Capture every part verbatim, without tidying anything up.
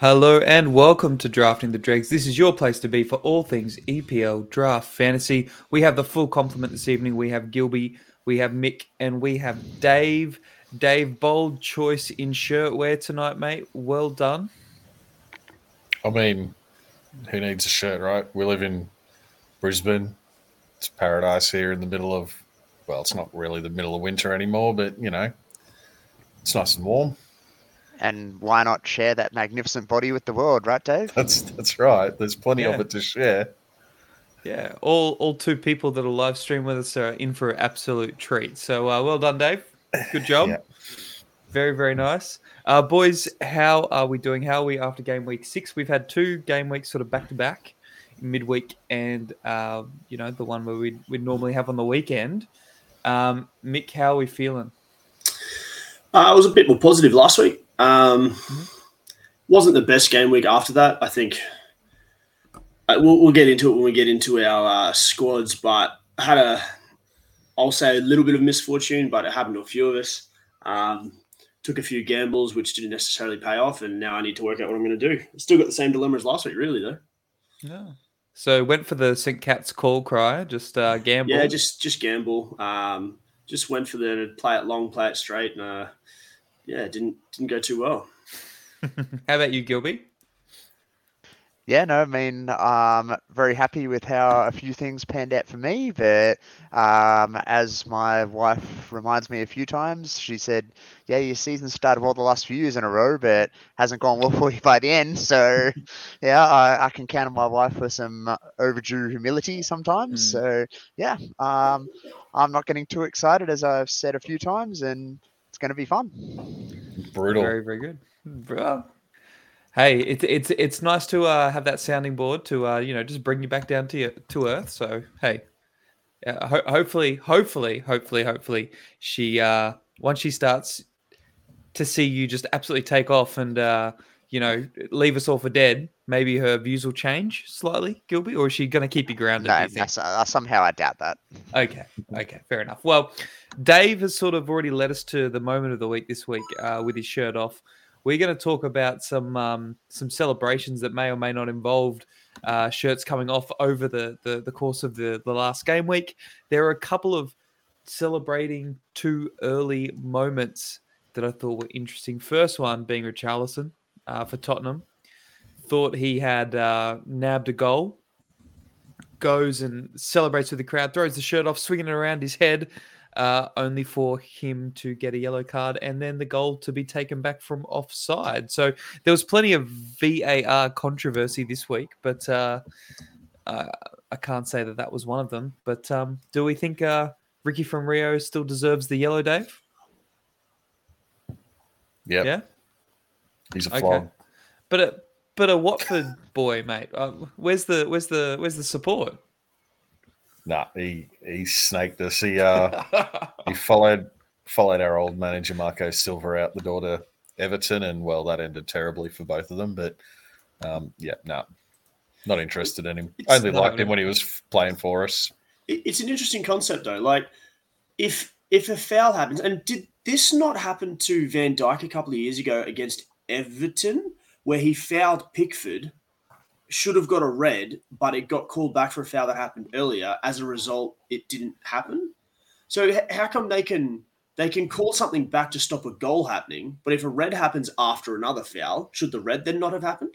Hello and welcome to Drafting the Dregs. This is your place to be for all things E P L Draft Fantasy. We have the full complement this evening. We have Gilby, we have Mick, and we have Dave. Dave, bold choice in shirt wear tonight, mate. Well done. I mean, who needs a shirt, right? We live in Brisbane. It's paradise here in the middle of, well, it's not really the middle of winter anymore, but, you know, it's nice and warm. And why not share that magnificent body with the world, right, Dave? That's that's right. There's plenty yeah. of it to share. Yeah, all all two people that are live stream with us are in for an absolute treat. So uh, well done, Dave. Good job. yeah. Very, very nice. Uh, boys, how are we doing? How are we after game week six? We've had two game weeks sort of back-to-back, midweek and, uh, you know, the one where we we normally have on the weekend. Um, Mick, how are we feeling? Uh, I was a bit more positive last week. Um, wasn't the best game week after that. I think uh, we'll, we'll get into it when we get into our uh, squads, but had a, I'll say a little bit of misfortune, but it happened to a few of us. Um, took a few gambles, which didn't necessarily pay off. And now I need to work out what I'm going to do. Still got the same dilemma as last week, really though. Yeah. So went for the Saint Cat's call cry, just, uh, gamble. Yeah, just, just gamble. Um, just went for the play it long, play it straight. And, uh, Yeah, it didn't didn't go too well. How about you, Gilby? Yeah, no, I mean, I'm very happy with how a few things panned out for me. But um, as my wife reminds me a few times, she said, yeah, your season started well the last few years in a row, but hasn't gone well for you by the end. So, yeah, I, I can count on my wife for some overdue humility sometimes. Mm. So, yeah, um, I'm not getting too excited, as I've said a few times, and it's going to be fun. Brutal. Very, very good. Bro. Hey, it's it's it's nice to uh, have that sounding board to uh, you know, just bring you back down to your, to earth. So hey, uh, ho- hopefully, hopefully, hopefully, hopefully, she uh, once she starts to see you just absolutely take off and uh, you know, leave us all for dead, maybe her views will change slightly, Gilby, or is she going to keep you grounded? No, I, I, somehow I doubt that. Okay, okay, fair enough. Well, Dave has sort of already led us to the moment of the week this week uh, with his shirt off. We're going to talk about some um, some celebrations that may or may not involve uh, shirts coming off over the, the, the course of the, the last game week. There are a couple of celebrating too early moments that I thought were interesting. First one being Richarlison uh, for Tottenham. Thought he had uh, nabbed a goal, goes and celebrates with the crowd, throws the shirt off, swinging it around his head, uh, only for him to get a yellow card and then the goal to be taken back from offside. So there was plenty of V A R controversy this week, but uh, uh, I can't say that that was one of them. But um, do we think uh, Ricky from Rio still deserves the yellow, Dave? Yep. Yeah. He's a flog. Okay. But it, But a Watford boy, mate. Uh, where's the where's the where's the support? Nah, he he snaked us. He uh he followed followed our old manager Marco Silva out the door to Everton, and well, that ended terribly for both of them. But um, yeah, no, nah, not interested in him. It's Only liked him when he was playing for us. It's an interesting concept though. Like if if a foul happens, and did this not happen to Van Dijk a couple of years ago against Everton? Where he fouled Pickford, should have got a red, but it got called back for a foul that happened earlier. As a result, it didn't happen. So how come they can they can call something back to stop a goal happening, but if a red happens after another foul, should the red then not have happened?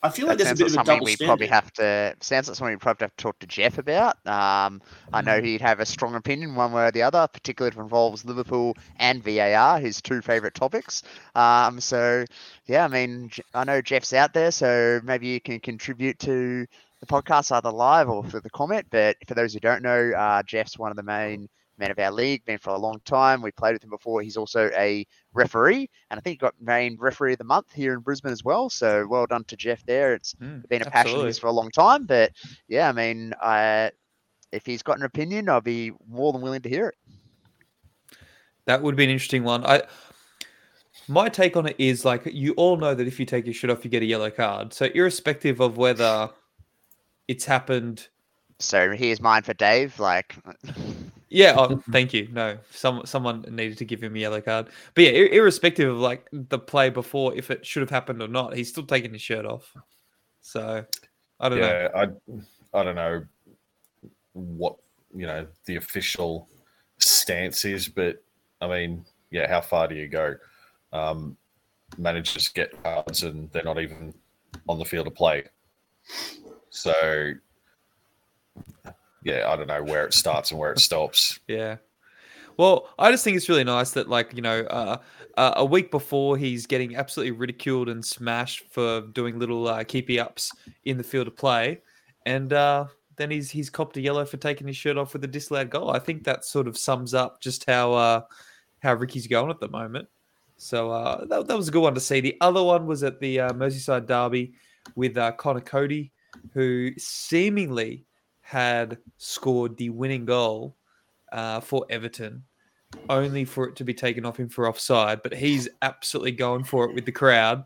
I feel that like there's a bit of a double we standard. Probably have to, sounds like something we probably have to talk to Jeff about. Um, I know he'd have a strong opinion one way or the other, particularly if it involves Liverpool and V A R, his two favourite topics. Um, so, yeah, I mean, I know Jeff's out there, so maybe you can contribute to the podcast either live or for the comment. But for those who don't know, uh, Jeff's one of the main men of our league, been for a long time. We played with him before. He's also a referee, and I think he got named referee of the month here in Brisbane as well. So well done to Jeff there. It's mm, been a absolutely. passion of his for a long time, but yeah, I mean, I, if he's got an opinion, I'll be more than willing to hear it. That would be an interesting one. I, my take on it is, like, you all know that if you take your shit off, you get a yellow card. So irrespective of whether it's happened. So here's mine for Dave. Like, Yeah, oh, thank you. No, some, someone needed to give him a yellow card. But yeah, ir- irrespective of like the play before, if it should have happened or not, he's still taking his shirt off. So I don't yeah, know. Yeah, I, I don't know what, you know, the official stance is, but I mean, yeah, how far do you go? Um, managers get cards and they're not even on the field of play. So yeah, I don't know where it starts and where it stops. Yeah. Well, I just think it's really nice that, like, you know, uh, uh, a week before he's getting absolutely ridiculed and smashed for doing little uh, keepy-ups in the field of play. And uh, then he's he's copped a yellow for taking his shirt off with a disallowed goal. I think that sort of sums up just how uh, how Ricky's going at the moment. So uh, that, that was a good one to see. The other one was at the uh, Merseyside Derby with uh, Conor Coady, who seemingly had scored the winning goal uh, for Everton, only for it to be taken off him for offside. But he's absolutely going for it with the crowd.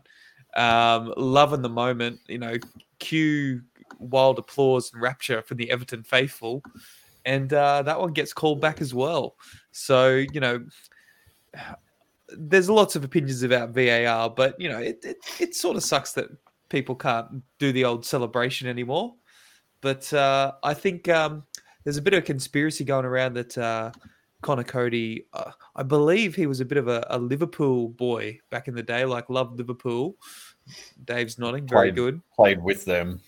Um, loving the moment, you know, cue wild applause and rapture for the Everton faithful. And uh, that one gets called back as well. So, you know, there's lots of opinions about V A R, but, you know, it, it, it sort of sucks that people can't do the old celebration anymore. But uh, I think um, there's a bit of conspiracy going around that uh, Conor Coady, uh, I believe he was a bit of a, a Liverpool boy back in the day, like loved Liverpool. Dave's nodding, very played, good. Played with them.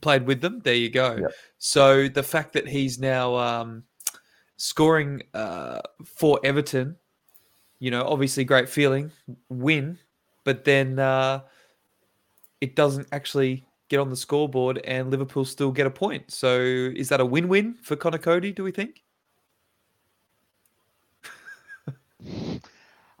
Played with them, there you go. Yep. So the fact that he's now um, scoring uh, for Everton, you know, obviously great feeling, win, but then uh, it doesn't actually get on the scoreboard and Liverpool still get a point. So is that a win-win for Conor Coady, do we think? oh,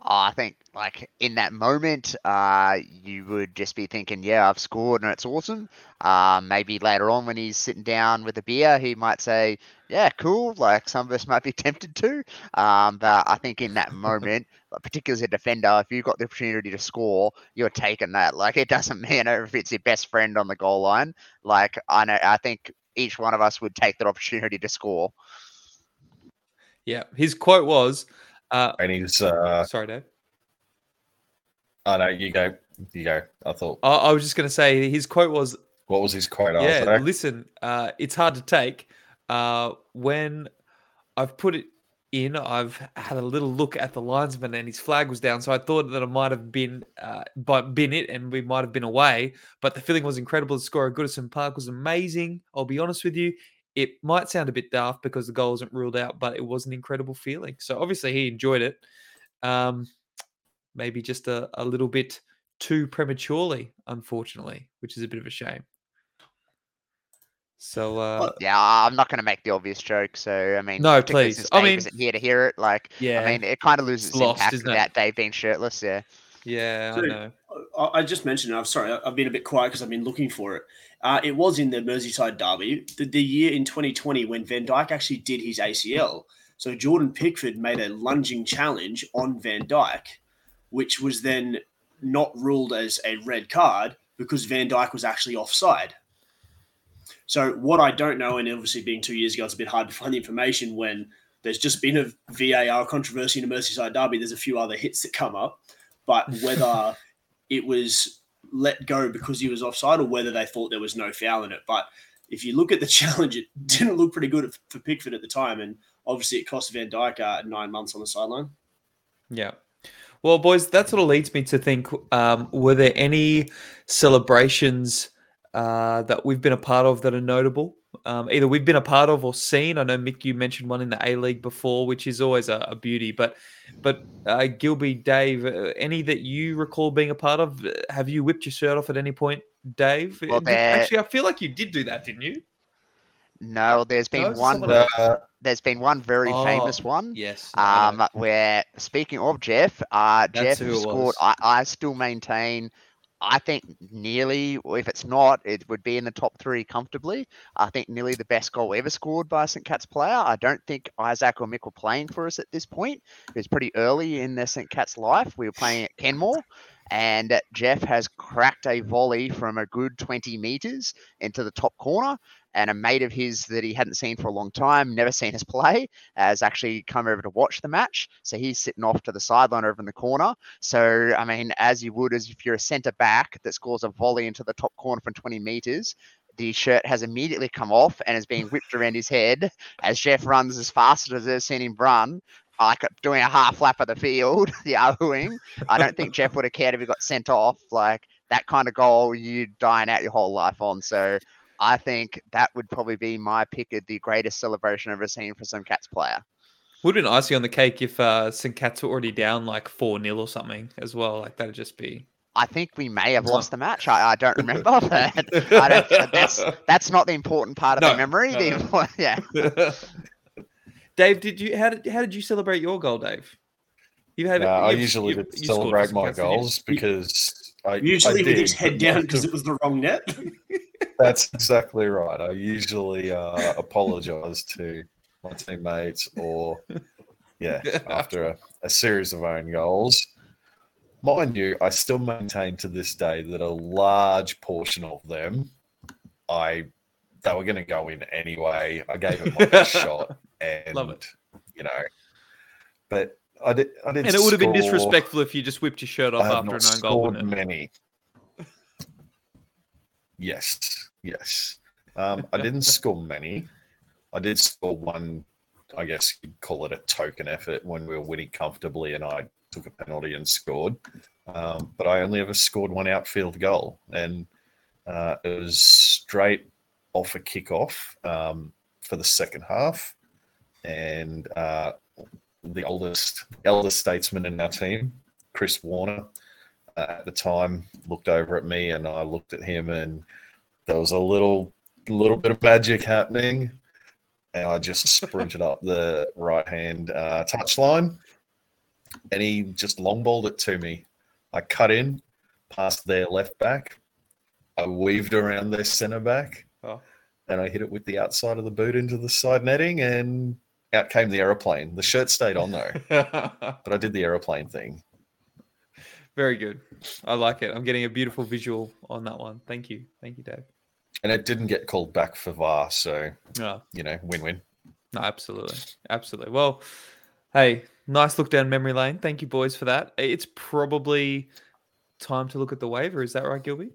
I think like in that moment, uh, you would just be thinking, yeah, I've scored and it's awesome. Uh, maybe later on when he's sitting down with a beer, he might say, yeah, cool. Like some of us might be tempted to. Um, but I think in that moment, particularly as a defender, if you've got the opportunity to score, you're taking that. Like it doesn't matter if it's your best friend on the goal line. Like I know, I think each one of us would take that opportunity to score. Yeah. His quote was, uh, and he's, uh, sorry, Dave. Oh no, you go, you go. I thought, I, I was just going to say his quote was, what was his quote? Yeah. After? Listen, uh, it's hard to take. Uh, when I've put it in, I've had a little look at the linesman and his flag was down. So I thought that it might have been, uh, but been it, and we might have been away. But the feeling was incredible. The score at Goodison Park was amazing. I'll be honest with you. It might sound a bit daft because the goal isn't ruled out, but it was an incredible feeling. So obviously he enjoyed it. Um, maybe just a, a little bit too prematurely, unfortunately, which is a bit of a shame. So uh, well, yeah, I'm not going to make the obvious joke. So I mean, no, please. I mean, isn't here to hear it. Like, yeah, I mean, it kind of loses its impact without Dave being shirtless. Yeah, yeah. So, I know. I just mentioned. I'm sorry. I've been a bit quiet because I've been looking for it. Uh, it was in the Merseyside derby, the, the year in twenty twenty when Van Dijk actually did his A C L. So Jordan Pickford made a lunging challenge on Van Dijk, which was then not ruled as a red card because Van Dijk was actually offside. So what I don't know, and obviously being two years ago, it's a bit hard to find the information when there's just been a V A R controversy in a Merseyside derby. There's a few other hits that come up, but whether it was let go because he was offside or whether they thought there was no foul in it. But if you look at the challenge, it didn't look pretty good for Pickford at the time. And obviously it cost Van Dijk uh, nine months on the sideline. Yeah. Well, boys, that sort of leads me to think, um, were there any celebrations uh, that we've been a part of that are notable? Um, either we've been a part of or seen. I know, Mick, you mentioned one in the A-League before, which is always a, a beauty. But, but uh, Gilby, Dave, uh, any that you recall being a part of? Have you whipped your shirt off at any point, Dave? Well, there... Actually, I feel like you did do that, didn't you? No, there's been no, one. Uh, there's been one very oh, famous one. Yes. Um, no. Where speaking of Jeff, uh, Jeff scored. I, I still maintain. I think nearly, if it's not, it would be in the top three comfortably. I think nearly the best goal ever scored by a Saint Cat's player. I don't think Isaac or Mick were playing for us at this point. It was pretty early in their Saint Cat's life. We were playing at Kenmore. And Jeff has cracked a volley from a good twenty metres into the top corner. And a mate of his that he hadn't seen for a long time, never seen his play, has actually come over to watch the match. So he's sitting off to the sideline over in the corner. So, I mean, as you would, as if you're a centre-back that scores a volley into the top corner from twenty metres, the shirt has immediately come off and is being whipped around his head as Jeff runs as fast as I've seen him run. Like doing a half lap of the field, the oohing. I don't think Jeff would have cared if he got sent off. Like that kind of goal, you dine out your whole life on. So I think that would probably be my pick of the greatest celebration I've ever seen for some Cats player. Would have been icing on the cake if uh, some Cats were already down like four nil or something as well. Like that'd just be. I think we may have lost the match. I, I don't remember that. I don't, that's that's not the important part of no, the memory. No, the, no. Yeah. Dave, did you how did how did you celebrate your goal, Dave? You had, no, you, I usually you, you celebrate my goals because you, I usually I did, just head down because it was the wrong net. That's exactly right. I usually uh, apologise to my teammates or yeah, after a, a series of own goals. Mind you, I still maintain to this day that a large portion of them, I they were going to go in anyway. I gave it my best shot. And, love it, you know. But I did. I did. And it would have been disrespectful if you just whipped your shirt off after an own goal. Scored many. Yes, yes. Um, I didn't score many. I did score one. I guess you'd call it a token effort when we were winning comfortably, and I took a penalty and scored. Um, but I only ever scored one outfield goal, and uh, it was straight off a kickoff um, for the second half. And uh, the oldest, eldest statesman in our team, Chris Warner, uh, at the time looked over at me, and I looked at him, and there was a little, little bit of magic happening, and I just sprinted up the right-hand uh, touchline, and he just long-balled it to me. I cut in, past their left back, I weaved around their centre back, oh. and I hit it with the outside of the boot into the side netting, and out came the aeroplane. The shirt stayed on, though. But I did the aeroplane thing. Very good. I like it. I'm getting a beautiful visual on that one. Thank you. Thank you, Dave. And it didn't get called back for V A R, so, oh. you know, win-win. No, absolutely. Absolutely. Well, hey, nice look down memory lane. Thank you, boys, for that. It's probably time to look at the waiver. Is that right, Gilby?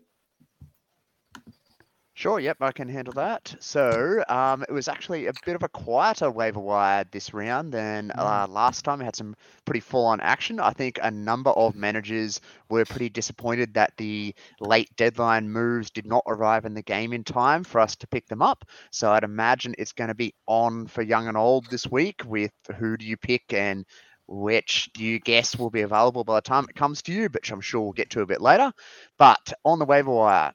Sure, yep, I can handle that. So um, it was actually a bit of a quieter waiver wire this round than uh, last time. It had some pretty full-on action. I think a number of managers were pretty disappointed that the late deadline moves did not arrive in the game in time for us to pick them up. So I'd imagine it's going to be on for young and old this week with who do you pick and which do you guess will be available by the time it comes to you, which I'm sure we'll get to a bit later. But on the waiver wire,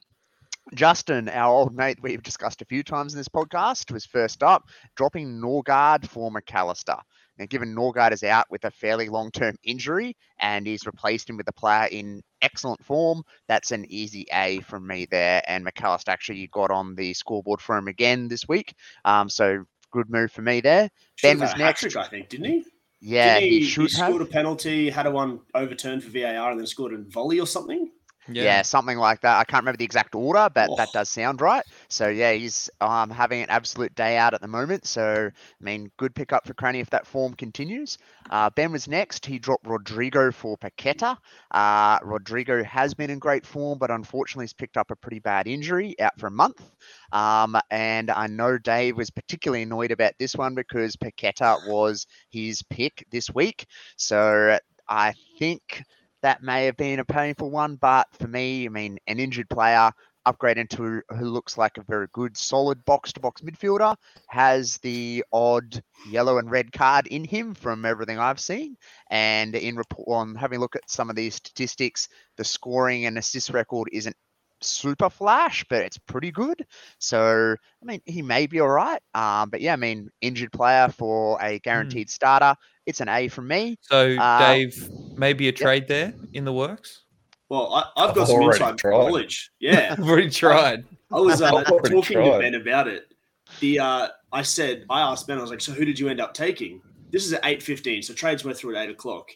Justin, our old mate we've discussed a few times in this podcast, was first up, dropping Norgard for McAllister. Now, given Norgard is out with a fairly long-term injury and he's replaced him with a player in excellent form, that's an easy A from me there. And McAllister actually got on the scoreboard for him again this week. Um, so good move for me there. Ben was next. I think, didn't he? Yeah, didn't he, he, should he scored have. a penalty, had a one overturned for V A R, and then scored a volley or something. Yeah. yeah, something like that. I can't remember the exact order, but oh. that does sound right. So, yeah, he's um, having an absolute day out at the moment. So, I mean, good pickup for Cranny if that form continues. Uh, Ben was next. He dropped Rodrigo for Paqueta. Uh, Rodrigo has been in great form, but unfortunately has picked up a pretty bad injury, out for a month. Um, and I know Dave was particularly annoyed about this one because Paqueta was his pick this week. So, I think that may have been a painful one, but for me, I mean, an injured player upgrade into who looks like a very good, solid box-to-box midfielder, has the odd yellow and red card in him from everything I've seen. And in report on having a look at some of these statistics, the scoring and assist record isn't super flash, but it's pretty good. So, I mean, he may be all right. Um, but yeah, I mean, injured player for a guaranteed mm. starter. It's an A from me. So, um, Dave, maybe a trade yep. there in the works? Well, I, I've, I've got some inside tried. knowledge. Yeah. I've already tried. I, I was uh, already talking tried. to Ben about it. The uh, I said, I asked Ben, I was like, so who did you end up taking? This is at eight fifteen, so trades went through at eight o'clock.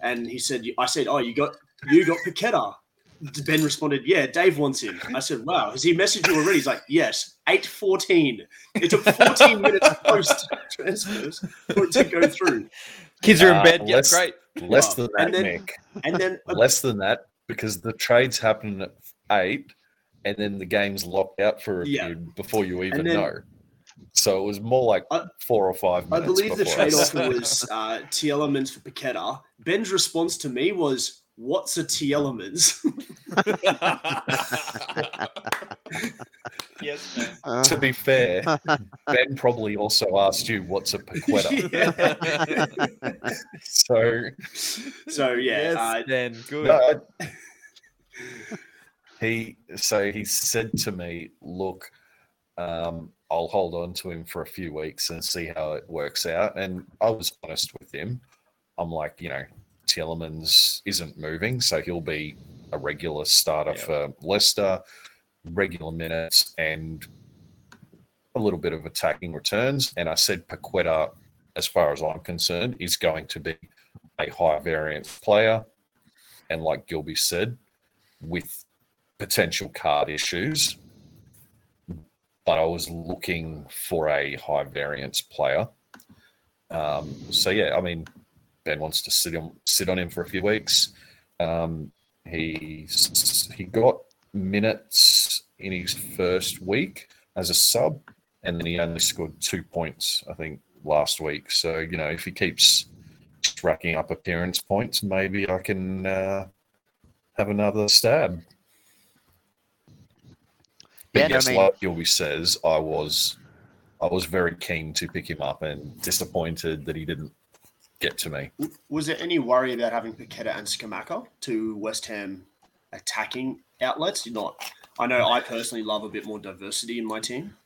And he said, I said, oh, you got you got Paqueta. Ben responded, yeah, Dave wants him. I said, wow, has he messaged you already? He's like, yes, eight fourteen. It took fourteen minutes to post transfers for it to go through. Kids are in bed. Uh, yeah, less, great. Less than that, and then, Nick. And then less than that, because the trade's happening at eight, and then the game's locked out for a yeah. period before you even then, know. So it was more like I, four or five minutes. I believe the trade offer was uh, Tielemans for Paqueta. Ben's response to me was, what's a Tielemans? Yes, Ben. Uh, to be fair, Ben probably also asked you, what's a Paqueta? Yeah. so, so yeah. Yes, uh, Ben, good. No, I, he, so he said to me, look, um, I'll hold on to him for a few weeks and see how it works out. And I was honest with him. I'm like, you know, Tielemans isn't moving, so he'll be a regular starter yeah. for Leicester, regular minutes and a little bit of attacking returns. And I said Paqueta, as far as I'm concerned, is going to be a high variance player. And like Gilby said, with potential card issues, but I was looking for a high variance player. Um, so, yeah, I mean, Ben wants to sit on, sit on him for a few weeks. Um, he, he got minutes in his first week as a sub, and then he only scored two points, I think, last week. So, you know, if he keeps racking up appearance points, maybe I can uh, have another stab. But yeah, yes, I mean, like Gilby says, I was, I was very keen to pick him up and disappointed that he didn't get to me. Was there any worry about having Paqueta and Scamacca to West Ham attacking outlets? Not. I know I personally love a bit more diversity in my team.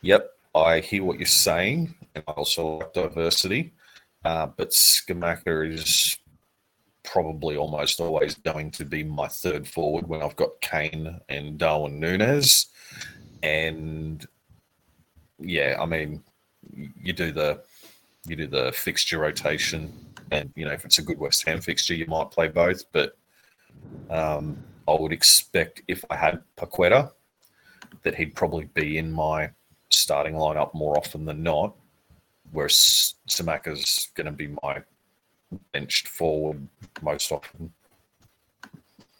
Yep, I hear what you're saying, and I also like diversity. Uh, but Scamacca is probably almost always going to be my third forward when I've got Kane and Darwin Núñez. And yeah, I mean, you do the you do the fixture rotation, and you know, if it's a good West Ham fixture, you might play both. But um, I would expect if I had Paqueta, that he'd probably be in my starting lineup more often than not. Whereas Samaka's going to be my benched forward most often.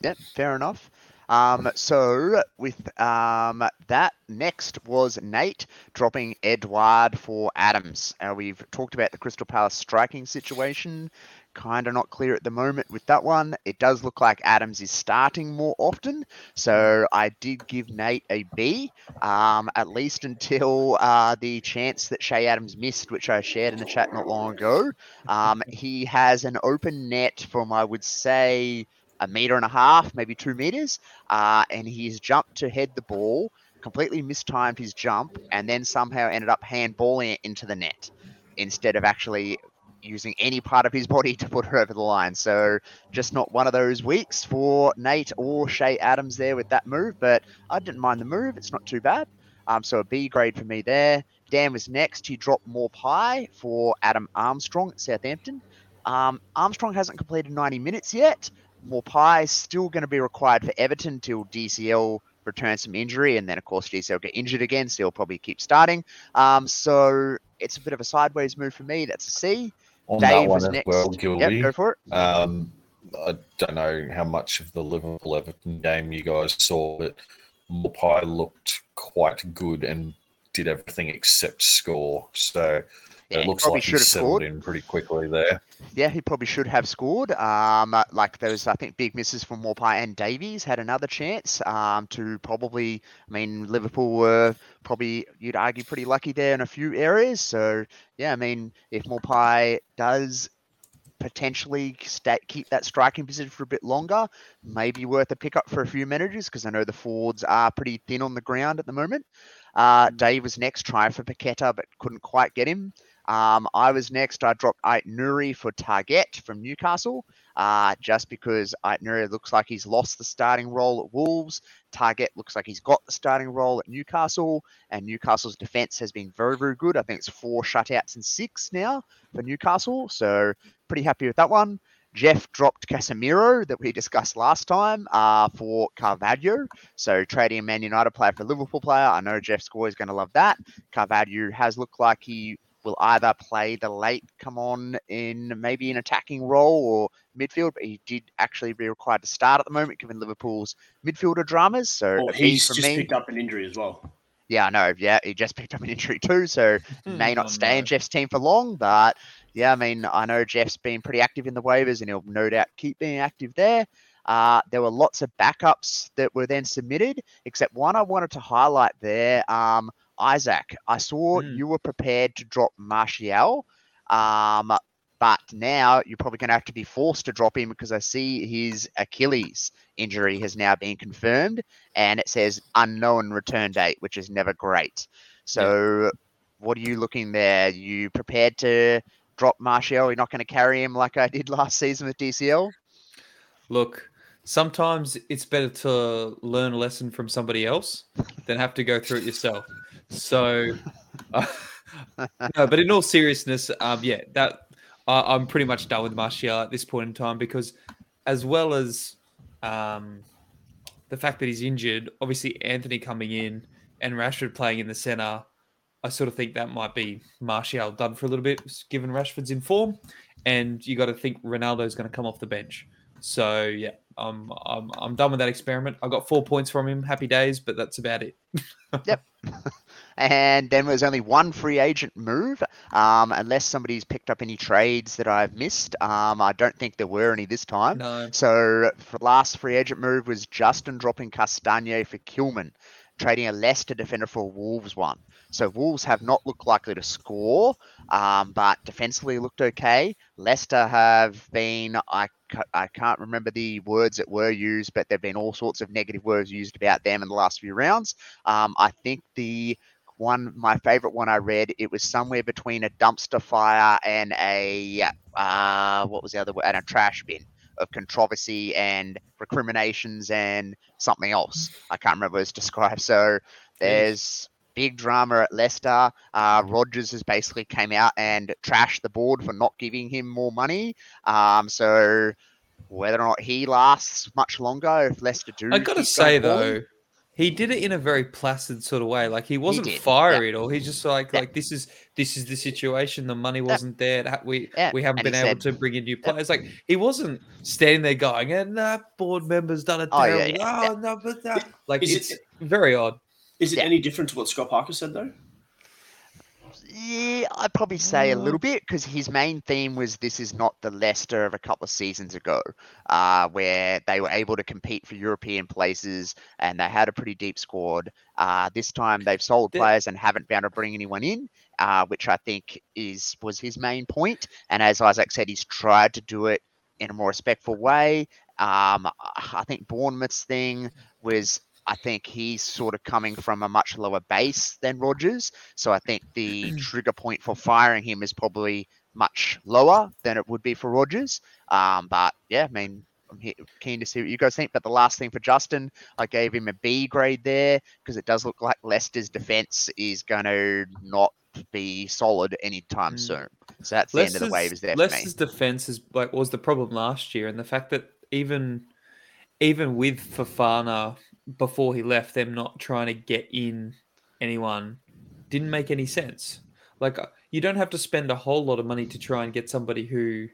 Yep, fair enough. Um, so with um, that, next was Nate dropping Edouard for Adams. Uh, we've talked about the Crystal Palace striking situation. Kind of not clear at the moment with that one. It does look like Adams is starting more often. So I did give Nate a B, um, at least until uh, the chance that Shea Adams missed, which I shared in the chat not long ago. Um, he has an open net from, I would say, a metre and a half, maybe two metres, uh, and he's jumped to head the ball, completely mistimed his jump, and then somehow ended up handballing it into the net instead of actually using any part of his body to put her over the line. So just not one of those weeks for Nate or Shea Adams there with that move, but I didn't mind the move. It's not too bad. Um, so a B grade for me there. Dan was next. He dropped more pie for Adam Armstrong at Southampton. Um, Armstrong hasn't completed ninety minutes yet. More pie is still going to be required for Everton till D C L returns from injury. And then, of course, D C L get injured again, so he'll probably keep starting. Um, so it's a bit of a sideways move for me. That's a C. On Dave that one as next. Well, Gilby, yep, go for it. Um, I don't know how much of the Liverpool-Everton game you guys saw, but Mopai looked quite good and did everything except score. So yeah, it looks like he settled in pretty quickly there. Yeah, he probably should have scored. Um, like there was, I think, big misses from Mopai and Davies had another chance um, to probably, I mean, Liverpool were probably, you'd argue, pretty lucky there in a few areas. So, yeah, I mean, if Mopai does potentially stay, keep that striking position for a bit longer, maybe worth a pickup for a few managers because I know the forwards are pretty thin on the ground at the moment. Uh, Dave was next, trying for Paqueta, but couldn't quite get him. Um, I was next. I dropped Aït-Nouri for Targett from Newcastle, uh, just because Aït-Nouri looks like he's lost the starting role at Wolves. Targett looks like he's got the starting role at Newcastle, and Newcastle's defence has been very, very good. I think it's four shutouts and six now for Newcastle, so pretty happy with that one. Jeff dropped Casemiro that we discussed last time uh, for Carvalho. So trading a Man United player for a Liverpool player. I know Jeff's always going to love that. Carvalho has looked like he will either play the late come on in maybe an attacking role or midfield, but he did actually be required to start at the moment given Liverpool's midfielder dramas. So well, he's just me. picked up an injury as well. Yeah, I know. Yeah, he just picked up an injury too, so may not oh, stay no. in Jeff's team for long. But yeah, I mean, I know Jeff's been pretty active in the waivers and he'll no doubt keep being active there. Uh, there were lots of backups that were then submitted, except one I wanted to highlight there. Um, Isaac, I saw mm. you were prepared to drop Martial, um, but now you're probably going to have to be forced to drop him because I see his Achilles injury has now been confirmed, and it says unknown return date, which is never great. So yeah. What are you looking there? Are you prepared to drop Martial? You're not going to carry him like I did last season with D C L? Look, sometimes it's better to learn a lesson from somebody else than have to go through it yourself. So, uh, no, but in all seriousness, um, yeah, that uh, I'm pretty much done with Martial at this point in time because as well as um, the fact that he's injured, obviously Antony coming in and Rashford playing in the centre, I sort of think that might be Martial done for a little bit, given Rashford's in form, and you got to think Ronaldo's going to come off the bench. So yeah, I'm I'm I'm done with that experiment. I got four points from him, happy days, but that's about it. Yep. And then there's only one free agent move, um, unless somebody's picked up any trades that I've missed. Um, I don't think there were any this time. No. So for last free agent move was Justin dropping Castagne for Kilman, trading a Leicester defender for a Wolves one. So Wolves have not looked likely to score, um, but defensively looked okay. Leicester have been, I, ca- I can't remember the words that were used, but there have been all sorts of negative words used about them in the last few rounds. Um, I think the one, my favourite one I read, it was somewhere between a dumpster fire and a, uh, what was the other word, and a trash bin of controversy and recriminations and something else. I can't remember what it's described. So there's big drama at Leicester. Uh, Rodgers has basically came out and trashed the board for not giving him more money. Um, so whether or not he lasts much longer, if Leicester do... I got to say, though, on, he did it in a very placid sort of way. Like, he wasn't he fiery yeah. at all. He's just like, yeah. like this is this is the situation. The money wasn't yeah. there. We yeah. we haven't and been able said, to bring in new players. Yeah. Like, he wasn't standing there going, and that board member's done a terrible... Oh, yeah, yeah, oh yeah. no, but that... Like, is it's it, very odd. Is it yeah. any different to what Scott Parker said, though? Yeah, I'd probably say a little bit because his main theme was this is not the Leicester of a couple of seasons ago uh, where they were able to compete for European places and they had a pretty deep squad. Uh, this time they've sold players and haven't been able to bring anyone in, uh, which I think is was his main point. And as Isaac said, he's tried to do it in a more respectful way. Um, I think Bournemouth's thing was... I think he's sort of coming from a much lower base than Rodgers. So I think the trigger point for firing him is probably much lower than it would be for Rodgers. Um, but yeah, I mean, I'm keen to see what you guys think. But the last thing for Justin, I gave him a B grade there because it does look like Leicester's defense is going to not be solid anytime mm. soon. So that's Leicester's, the end of the waivers there for me. Leicester's defense is like, was the problem last year. And the fact that even, even with Fofana, before he left, them not trying to get in anyone didn't make any sense. Like, you don't have to spend a whole lot of money to try and get somebody who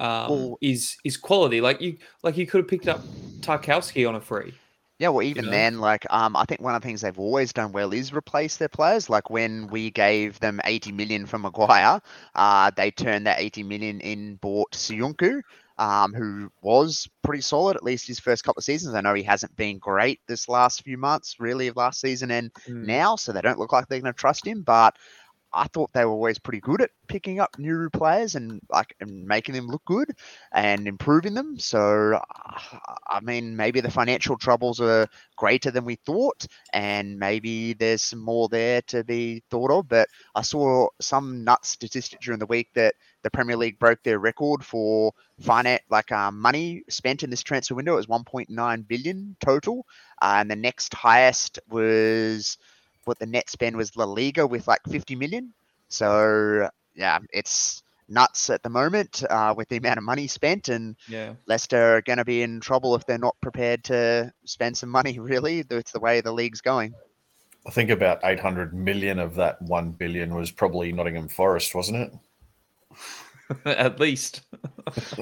um, well, is is quality. Like you, like you could have picked up Tarkowski on a free. Yeah, well, even you know? then, like, um, I think one of the things they've always done well is replace their players. Like when we gave them eighty million for Maguire, uh, they turned that eighty million in, bought Siyunku, Um, who was pretty solid, at least his first couple of seasons. I know he hasn't been great this last few months, really, of last season and mm. now, so they don't look like they're going to trust him. But I thought they were always pretty good at picking up new players and like and making them look good and improving them. So, I mean, maybe the financial troubles are greater than we thought, and maybe there's some more there to be thought of. But I saw some nuts statistic during the week that the Premier League broke their record for finance, like um, money spent in this transfer window. It was one point nine billion total, uh, and the next highest was what the net spend was La Liga with like fifty million. So yeah, it's nuts at the moment uh, with the amount of money spent, and yeah. Leicester are going to be in trouble if they're not prepared to spend some money, really. It's the way the league's going. I think about eight hundred million of that one billion was probably Nottingham Forest, wasn't it? At least.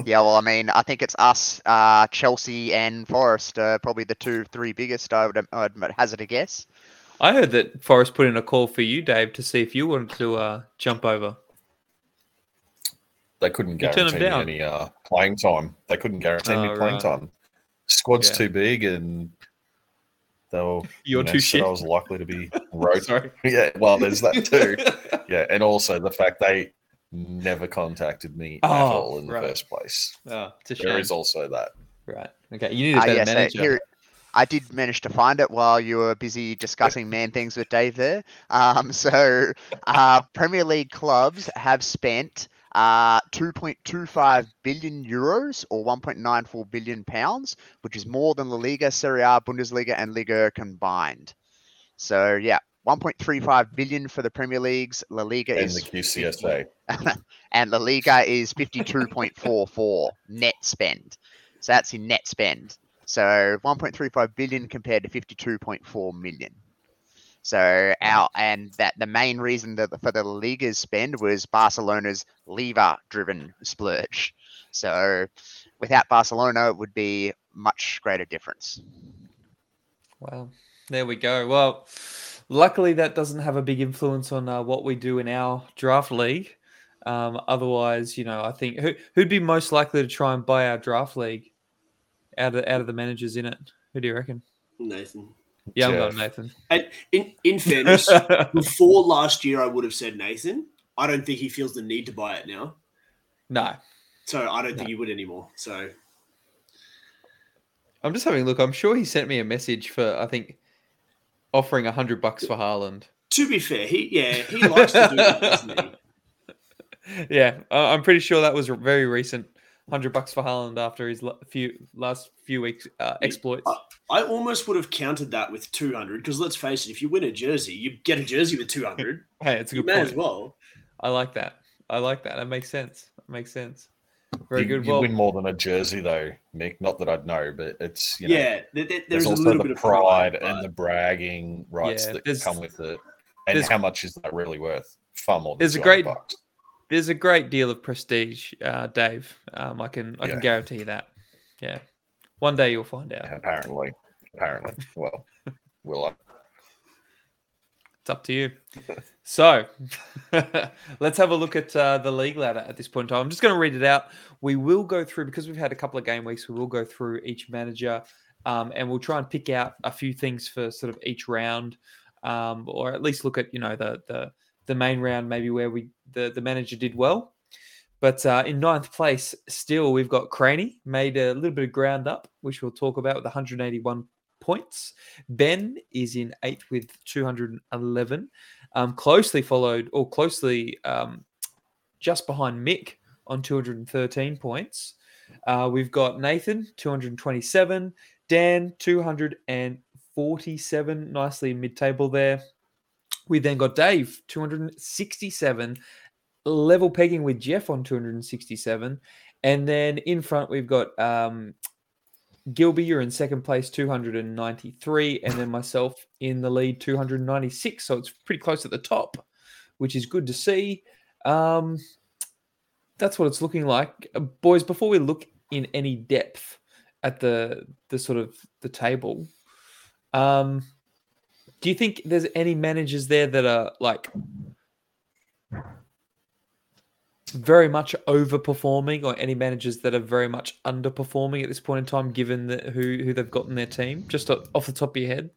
Yeah, well, I mean, I think it's us, uh, Chelsea and Forest, uh, probably the two, three biggest, I would, I would hazard a guess. I heard that Forest put in a call for you, Dave, to see if you wanted to uh, jump over. They couldn't guarantee me any uh, playing time. They couldn't guarantee oh, me playing right. time. Squad's yeah. too big, and they were You're you know, too shit. I was likely to be rotated. Yeah, well, there's that too. Yeah, and also the fact they never contacted me oh, at all in right. the first place. Oh, it's a shame. There is also that. Right. Okay, you need a better uh, yes, manager. So here- I did manage to find it while you were busy discussing man things with Dave there. Um, so uh, Premier League clubs have spent uh, two point two five billion euros or one point nine four billion pounds, which is more than La Liga, Serie A, Bundesliga and Liga combined. So, yeah, one point three five billion for the Premier Leagues. La Liga and is... And the Q C S A. And La Liga is fifty-two point four four net spend. So that's your net spend. So one point three five billion compared to fifty-two point four million. So our and that the main reason that the, for the La Liga's spend was Barcelona's lever-driven splurge. So without Barcelona, it would be much greater difference. Well, there we go. Well, luckily that doesn't have a big influence on uh, what we do in our draft league. Um, otherwise, you know, I think who who'd be most likely to try and buy our draft league? Out of, out of the managers in it, who do you reckon? Nathan. Yeah, I'm going Nathan. And in, in fairness, before last year, I would have said Nathan. I don't think he feels the need to buy it now. No. So I don't no. think he would anymore. So I'm just having a look. I'm sure he sent me a message for, I think, offering a hundred bucks for Haaland. To be fair, he yeah, he likes to do that, doesn't he? Yeah, I'm pretty sure that was very recent. Hundred bucks for Haaland after his few last few weeks uh, exploits. I almost would have counted that with two hundred because let's face it, if you win a jersey, you get a jersey with two hundred. Hey, it's a good you may point as well. I like that. I like that. That makes sense. That makes sense. Very you, good. You well, win more than a jersey though, Mick. Not that I'd know, but it's you know, yeah. There, there's, there's also a little the bit of pride, pride and the bragging rights yeah, that come with it, and how much is that really worth? Far more. Than there's a great. Bucks. There's a great deal of prestige, uh, Dave. Um, I can I yeah. can guarantee you that. Yeah, one day you'll find out. Apparently, apparently. Well, will I? It's up to you. So, let's have a look at uh, the league ladder at this point in time. I'm just going to read it out. We will go through because we've had a couple of game weeks. We will go through each manager, um, and we'll try and pick out a few things for sort of each round, um, or at least look at you know the the. the main round, maybe where we the, the manager did well. But uh, in ninth place, still, we've got Craney, made a little bit of ground up, which we'll talk about with one hundred eighty-one points. Ben is in eighth with two hundred eleven. Um, closely followed, or closely um, just behind Mick on two hundred thirteen points. Uh, we've got Nathan, two hundred twenty-seven. Dan, two hundred forty-seven. Nicely mid-table there. We then got Dave, two hundred sixty-seven, level pegging with Jeff on two hundred sixty-seven. And then in front, we've got um, Gilby, you're in second place, two hundred ninety-three. And then myself in the lead, two hundred ninety-six. So it's pretty close at the top, which is good to see. Um, that's what it's looking like. Boys, before we look in any depth at the, the sort of the table... Um, do you think there's any managers there that are like very much overperforming or any managers that are very much underperforming at this point in time, given the, who, who they've got in their team? Just off the top of your head?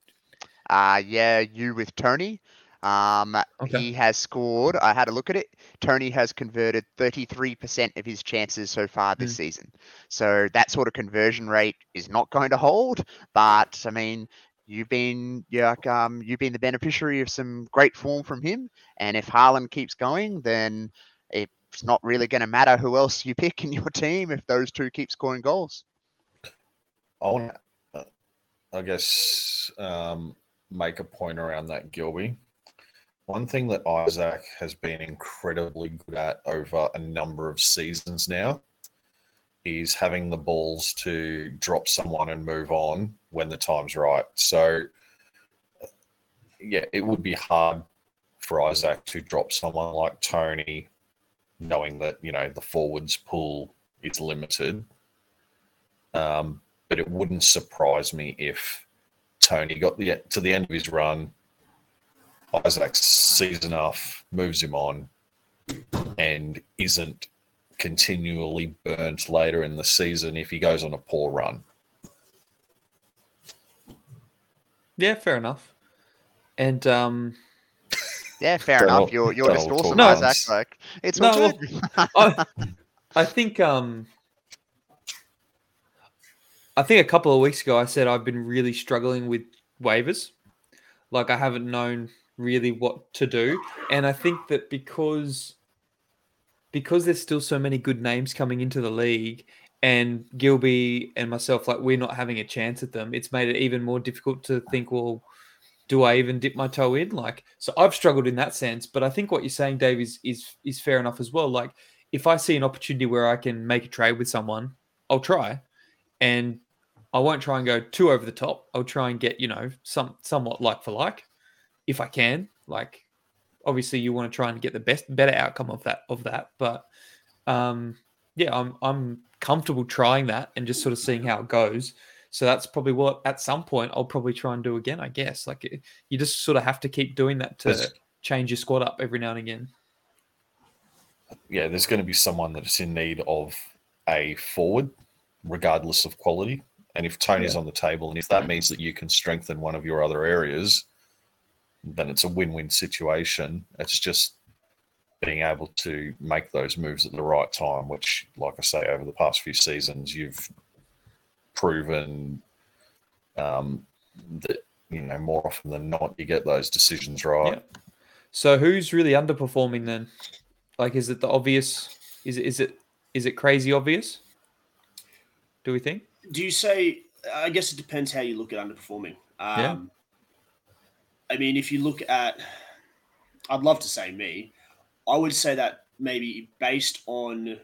Uh, yeah, you with Tony. Um, okay. He has scored. I had a look at it. Tony has converted thirty-three percent of his chances so far this mm. season. So that sort of conversion rate is not going to hold. But, I mean... You've been yeah, um, you've been the beneficiary of some great form from him. And if Haaland keeps going, then it's not really going to matter who else you pick in your team if those two keep scoring goals. I want to, I guess, um, make a point around that, Gilby. One thing that Isaac has been incredibly good at over a number of seasons now is having the balls to drop someone and move on when the time's right. So, yeah, it would be hard for Isaac to drop someone like Tony, knowing that, you know, the forwards pool is limited. Um, but it wouldn't surprise me if Tony got the, to the end of his run, Isaac sees enough, moves him on, and isn't continually burnt later in the season if he goes on a poor run. Yeah, fair enough. And um, yeah, fair enough. You're you're just awesome, Isaac. Like it's all no, good. I, I think um, I think a couple of weeks ago I said I've been really struggling with waivers. Like I haven't known really what to do, and I think that because because there's still so many good names coming into the league, and Gilby and myself, like we're not having a chance at them. It's made it even more difficult to think, well, do I even dip my toe in? Like, so I've struggled in that sense, but I think what you're saying, Dave, is is is fair enough as well. Like, if I see an opportunity where I can make a trade with someone, I'll try, and I won't try and go too over the top. I'll try and get, you know, some somewhat like for like, if I can. Like, obviously, you want to try and get the best, better outcome of that. Of that, but um, yeah, I'm I'm comfortable trying that and just sort of seeing how it goes. So that's probably what at some point I'll probably try and do again. I guess like it, you just sort of have to keep doing that to there's, change your squad up every now and again. Yeah, there's going to be someone that's in need of a forward, regardless of quality. And if Tony's yeah. on the table, and if that means that you can strengthen one of your other areas, then it's a win-win situation. It's just being able to make those moves at the right time, which, like I say, over the past few seasons, you've proven um, that, you know, more often than not, you get those decisions right. Yeah. So who's really underperforming then? Like, is it the obvious? Is it, is it, is it crazy obvious? Do we think? Do you say, I guess it depends how you look at underperforming. Um, yeah. I mean, if you look at, I'd love to say me, I would say that maybe based on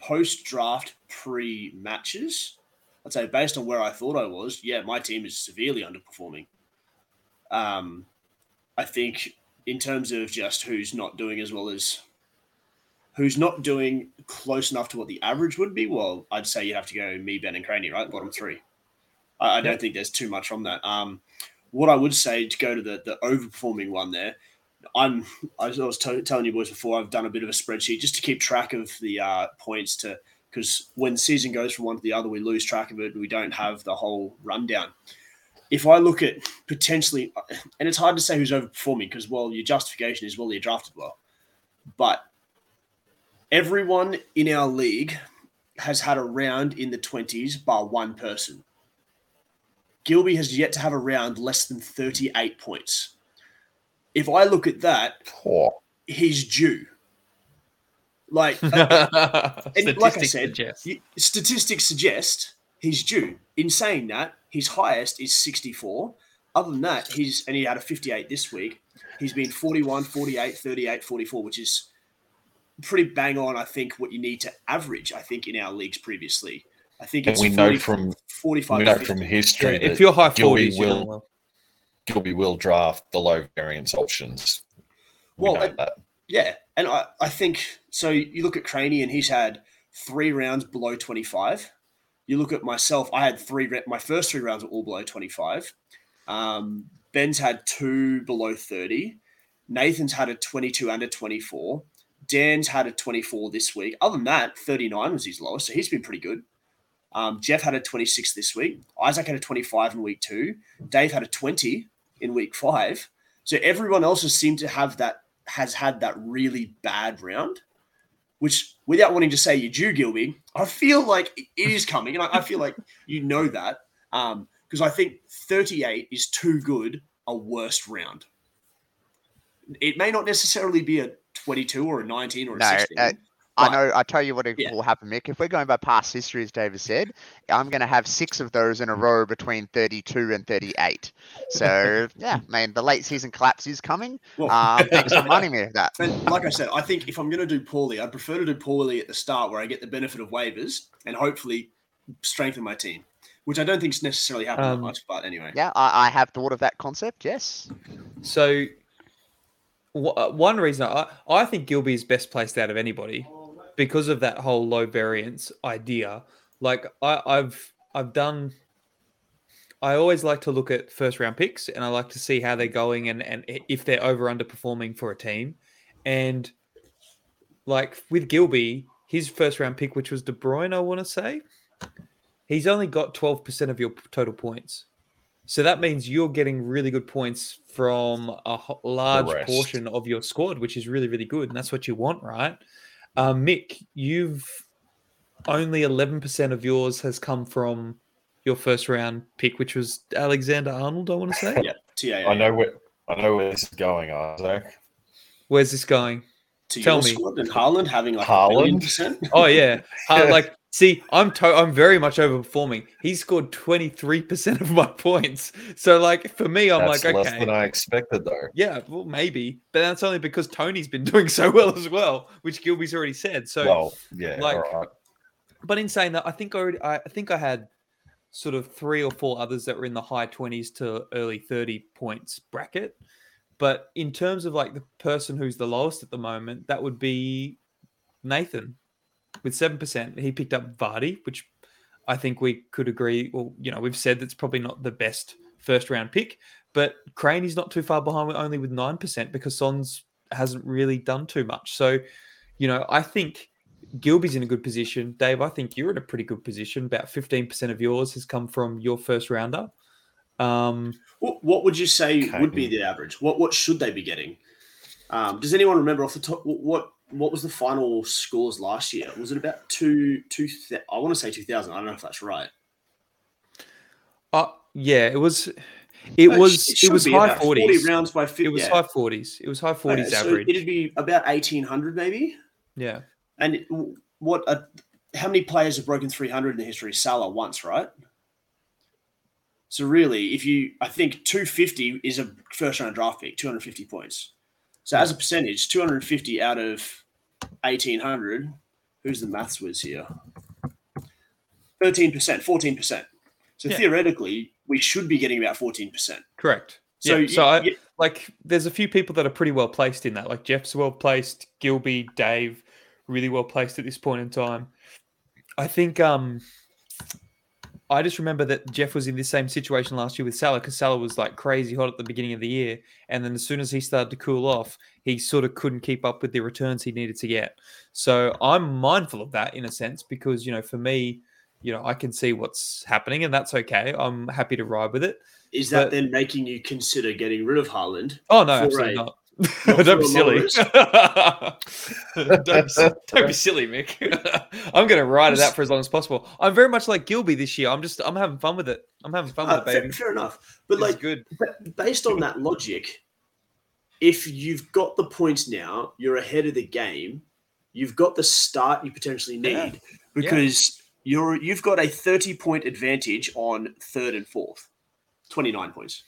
post-draft pre-matches, I'd say based on where I thought I was, yeah, my team is severely underperforming. Um, I think in terms of just who's not doing as well as, who's not doing close enough to what the average would be, well, I'd say you'd have to go me, Ben, and Craney, right? Bottom three. I, I don't think there's too much from that. Um, what I would say to go to the, the overperforming one there, I'm, I was t- telling you boys before, I've done a bit of a spreadsheet just to keep track of the uh, points to, because when the season goes from one to the other, we lose track of it. We don't have the whole rundown. If I look at potentially, and it's hard to say who's overperforming because, well, your justification is, well, you drafted well. But everyone in our league has had a round in the twenties bar one person. Gilby has yet to have a round less than thirty-eight points. If I look at that, he's due. Like, and like I said, suggest. statistics suggest he's due. In saying that, his highest is sixty-four. Other than that, he's and he had a fifty-eight this week. He's been forty-one, forty-eight, thirty-eight, forty-four, which is pretty bang on, I think, what you need to average, I think, in our leagues previously. I think it's and we forty, know from forty-five. We know from history yeah, if you're high forties, Gilby will, well. Gilby will draft the low variance options. We well, and, yeah, and I, I think so. You look at Craney, and he's had three rounds below twenty-five. You look at myself; I had three. My first three rounds were all below twenty-five. Um, Ben's had two below thirty. Nathan's had a twenty-two under twenty-four. Dan's had a twenty-four this week. Other than that, thirty-nine was his lowest, so he's been pretty good. Um, Jeff had a twenty-six this week. Isaac had a twenty-five in week two. Dave had a twenty in week five. So everyone else has seemed to have that, has had that really bad round, which without wanting to say you're due, Gilby, I feel like it is coming. And I, I feel like you know that because um, I think thirty-eight is too good a worst round. It may not necessarily be a twenty-two or a nineteen or a no, sixteen. Uh, I know. I tell you what it yeah. will happen, Mick. If we're going by past history, as David said, I'm going to have six of those in a row between thirty-two and thirty-eight. So, yeah, man, the late season collapse is coming. Well, um, thanks for reminding me of that. And like I said, I think if I'm going to do poorly, I'd prefer to do poorly at the start where I get the benefit of waivers and hopefully strengthen my team, which I don't think is necessarily happening um, much, but anyway. Yeah, I, I have thought of that concept, yes. So, w- one reason, I, I think Gilby is best placed out of anybody, because of that whole low variance idea. Like I, I've, I've done, I always like to look at first round picks and I like to see how they're going and, and if they're over underperforming for a team. And like with Gilby, his first round pick, which was De Bruyne, I want to say, he's only got twelve percent of your total points. So that means you're getting really good points from a large portion of your squad, which is really, really good. And that's what you want, right? Uh, Mick, you've only eleven percent of yours has come from your first round pick, which was Alexander Arnold, I want to say. Yeah, T A A. I know where I know where this is going, Isaac. Where's this going? To Tell your me. Squad and Haaland having like Haaland? Oh yeah. Uh, like see, I'm to- I'm very much overperforming. He scored twenty-three percent of my points. So like for me, I'm that's like okay. That's less than I expected though. Yeah, well maybe. But that's only because Tony's been doing so well as well, which Gilby's already said. So well, yeah, like, all right. But in saying that, I think I already, I think I had sort of three or four others that were in the high twenties to early thirty points bracket. But in terms of like the person who's the lowest at the moment, that would be Nathan. With seven percent, he picked up Vardy, which I think we could agree. Well, you know, we've said that's probably not the best first round pick, but Crane is not too far behind, with only with nine percent, because Son's hasn't really done too much. So, you know, I think Gilby's in a good position. Dave, I think you're in a pretty good position. About fifteen percent of yours has come from your first rounder. Um, what, what would you say okay. would be the average? What what should they be getting? Um, does anyone remember off the top what? What was the final scores last year? Was it about two, two, th- I want to say two thousand. I don't know if that's right. Uh, yeah, it was, it no, was, it, it was high forties. forty rounds by fifty. It was yeah. high forties. It was high forties okay, so average. It'd be about eighteen hundred maybe. Yeah. And it, what, a, how many players have broken three hundred in the history? Salah once, right? So really, if you, I think two hundred fifty is a first round draft pick, two hundred fifty points. So as a percentage, two hundred fifty out of eighteen hundred. Who's the maths whiz here? thirteen percent, fourteen percent. So yeah. Theoretically, we should be getting about fourteen percent. Correct. So, yeah. so you, I, like, there's a few people that are pretty well placed in that. Like Jeff's well placed, Gilby, Dave, really well placed at this point in time. I think um, I just remember that Jeff was in this same situation last year with Salah, because Salah was like crazy hot at the beginning of the year. And then as soon as he started to cool off, he sort of couldn't keep up with the returns he needed to get. So I'm mindful of that in a sense, because, you know, for me, you know, I can see what's happening and that's okay. I'm happy to ride with it. Is that but, then making you consider getting rid of Haaland? Oh, no, absolutely a, not. not don't be silly. don't, don't be silly, Mick. I'm going to ride it out for as long as possible. I'm very much like Gilby this year. I'm just, I'm having fun with it. I'm having fun uh, with it, baby. Fair, fair enough. But it's like, good. Based on that logic, if you've got the points now, you're ahead of the game, you've got the start you potentially need yeah. because yeah. you're, you've got a thirty-point advantage on third and fourth, twenty-nine points.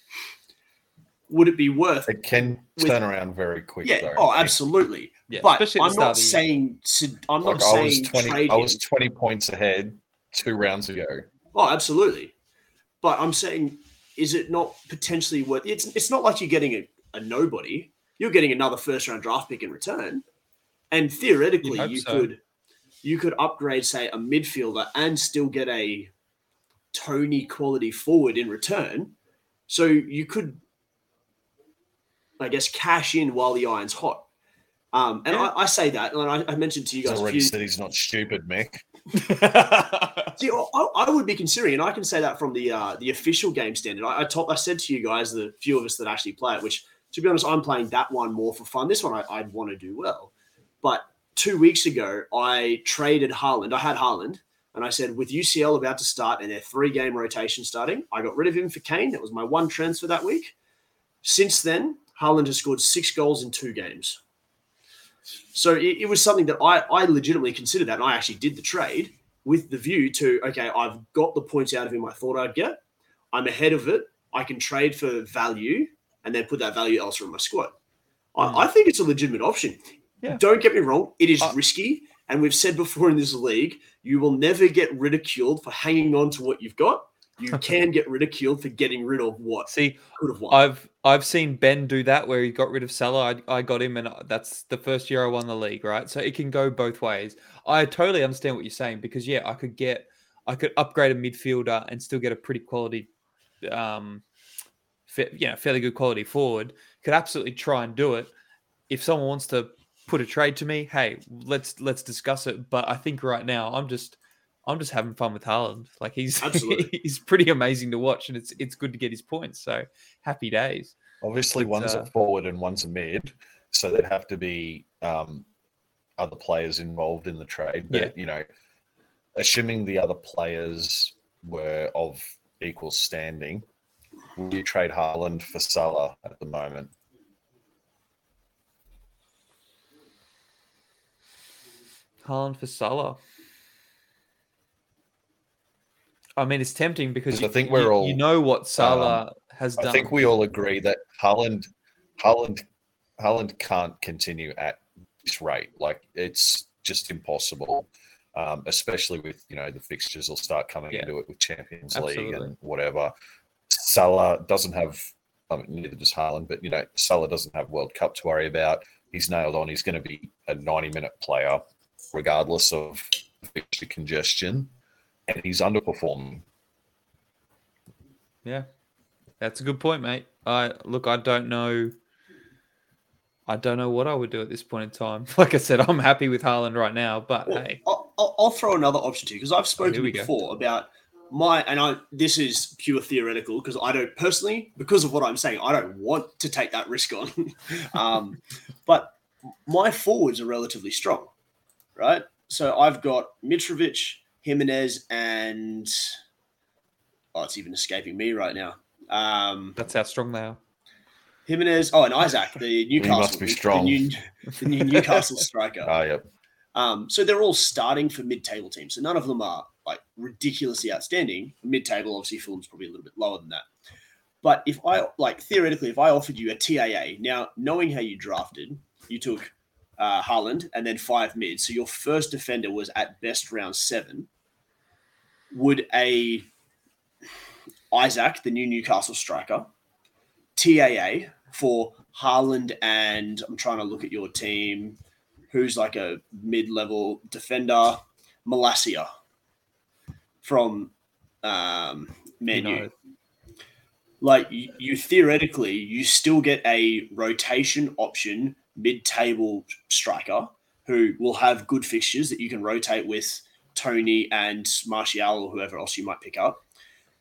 Would it be worth it? Can with, turn around very quick. Yeah. Though. Oh, absolutely. Yeah. But I'm not saying I'm not saying trade. I was twenty points ahead two rounds ago. Oh, absolutely. But I'm saying, is it not potentially worth? It's it's not like you're getting a, a nobody. You're getting another first round draft pick in return, and theoretically you, you so. could you could upgrade, say, a midfielder and still get a Tony quality forward in return. So you could. I guess, cash in while the iron's hot. Um, and yeah. I, I say that, and I, I mentioned to you guys... He's already few... said he's not stupid, Mick. See, I, I would be considering, and I can say that from the uh, the official game standard. I I, top, I said to you guys, the few of us that actually play it, which, to be honest, I'm playing that one more for fun. This one I, I'd want to do well. But two weeks ago, I traded Haaland. I had Haaland, and I said, with U C L about to start and their three-game rotation starting, I got rid of him for Kane. That was my one transfer that week. Since then... Haaland has scored six goals in two games. So it, it was something that I, I legitimately considered that, and I actually did the trade with the view to, okay, I've got the points out of him I thought I'd get. I'm ahead of it. I can trade for value and then put that value elsewhere in my squad. Mm. I, I think it's a legitimate option. Yeah. Don't get me wrong. It is uh, risky. And we've said before in this league, you will never get ridiculed for hanging on to what you've got. You can get ridiculed for getting rid of what See, could have won. I've I've seen Ben do that where he got rid of Salah. I, I got him, and that's the first year I won the league, right? So it can go both ways. I totally understand what you're saying because, yeah, I could get I could upgrade a midfielder and still get a pretty quality, um, fa- you know, fairly good quality forward. Could absolutely try and do it. If someone wants to put a trade to me, hey, let's let's discuss it. But I think right now I'm just. I'm just having fun with Haaland. Like he's he's pretty amazing to watch, and it's it's good to get his points. So happy days. Obviously, but, one's uh, a forward and one's a mid, so there'd have to be um, other players involved in the trade. But yeah. you know, assuming the other players were of equal standing, would you trade Haaland for Salah at the moment? Haaland for Salah. I mean, it's tempting because you, I think we're you, all, you know what Salah um, has done. I think we all agree that Haaland, Haaland, Haaland can't continue at this rate. Like, it's just impossible, um, especially with, you know, the fixtures will start coming yeah. into it with Champions Absolutely. League and whatever. Salah doesn't have, I mean, neither does Haaland, but, you know, Salah doesn't have World Cup to worry about. He's nailed on. He's going to be a ninety-minute player regardless of fixture congestion. And he's underperforming. Yeah, that's a good point, mate. I uh, look, I don't know. I don't know what I would do at this point in time. Like I said, I'm happy with Haaland right now. But well, hey, I'll, I'll throw another option to you because I've spoken oh, before go. about my and I. This is pure theoretical because I don't personally, because of what I'm saying, I don't want to take that risk on. um, but my forwards are relatively strong, right? So I've got Mitrovic, Jimenez, and oh, it's even escaping me right now. Um, That's how strong they are. Jimenez, oh, and Isaac, the Newcastle, must be strong. The, new, the new Newcastle striker. Oh, yep. Um, so they're all starting for mid-table teams. So none of them are like ridiculously outstanding. Mid-table, obviously, Fulham's probably a little bit lower than that. But if I like theoretically, if I offered you a T A A, now knowing how you drafted, you took uh, Haaland and then five mids. So your first defender was at best round seven. Would a Isaac, the new Newcastle striker, T A A for Haaland and I'm trying to look at your team, who's like a mid-level defender, Malacia from um, Man U. Like you, you theoretically, you still get a rotation option mid-table striker who will have good fixtures that you can rotate with Tony and Martial or whoever else you might pick up.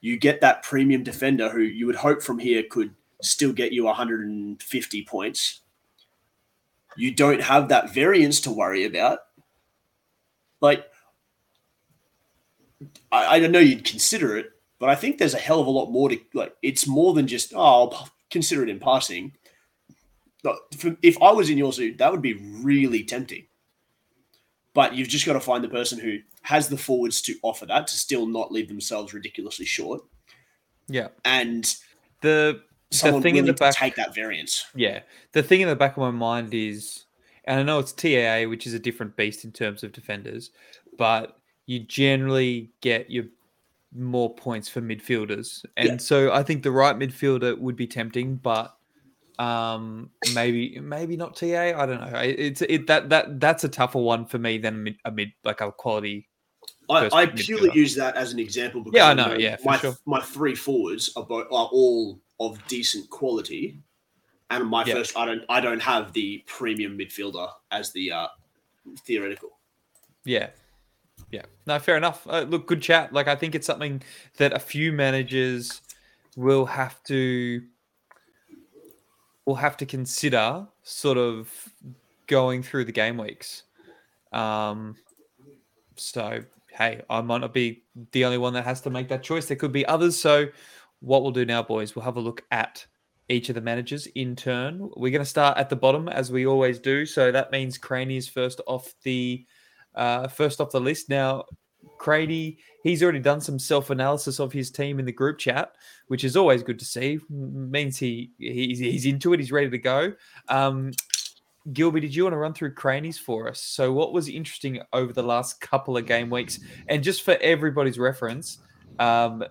You get that premium defender who you would hope from here could still get you one hundred fifty points. You don't have that variance to worry about. Like, I, I don't know you'd consider it, but I think there's a hell of a lot more to, like, it's more than just, oh, I'll consider it in passing. If I was in your suit, that would be really tempting. But you've just got to find the person who has the forwards to offer that to still not leave themselves ridiculously short. Yeah, and the, the thing in the back take that variance. Yeah, the thing in the back of my mind is, and I know it's T A A, which is a different beast in terms of defenders, but you generally get your more points for midfielders, and yeah. so I think the right midfielder would be tempting, but. Um, maybe, maybe not T A. I don't know. It's it that that that's a tougher one for me than a mid, a mid like a quality. I, I purely use that as an example. Because yeah, I know. Yeah, my sure. my three forwards are both are all of decent quality, and my yep. first I don't I don't have the premium midfielder as the uh, theoretical. Yeah, yeah. No, fair enough. Uh, look, good chat. Like I think it's something that a few managers will have to. We'll have to consider sort of going through the game weeks. Um, so, hey, I might not be the only one that has to make that choice. There could be others. So what we'll do now, boys, we'll have a look at each of the managers in turn. We're going to start at the bottom as we always do. So that means Craney is first off the uh, first off the list. Now, Crady, he's already done some self-analysis of his team in the group chat, which is always good to see. Means he he's, he's into it. He's ready to go. Um, Gilby, did you want to run through Craney's for us? So what was interesting over the last couple of game weeks? And just for everybody's reference, um,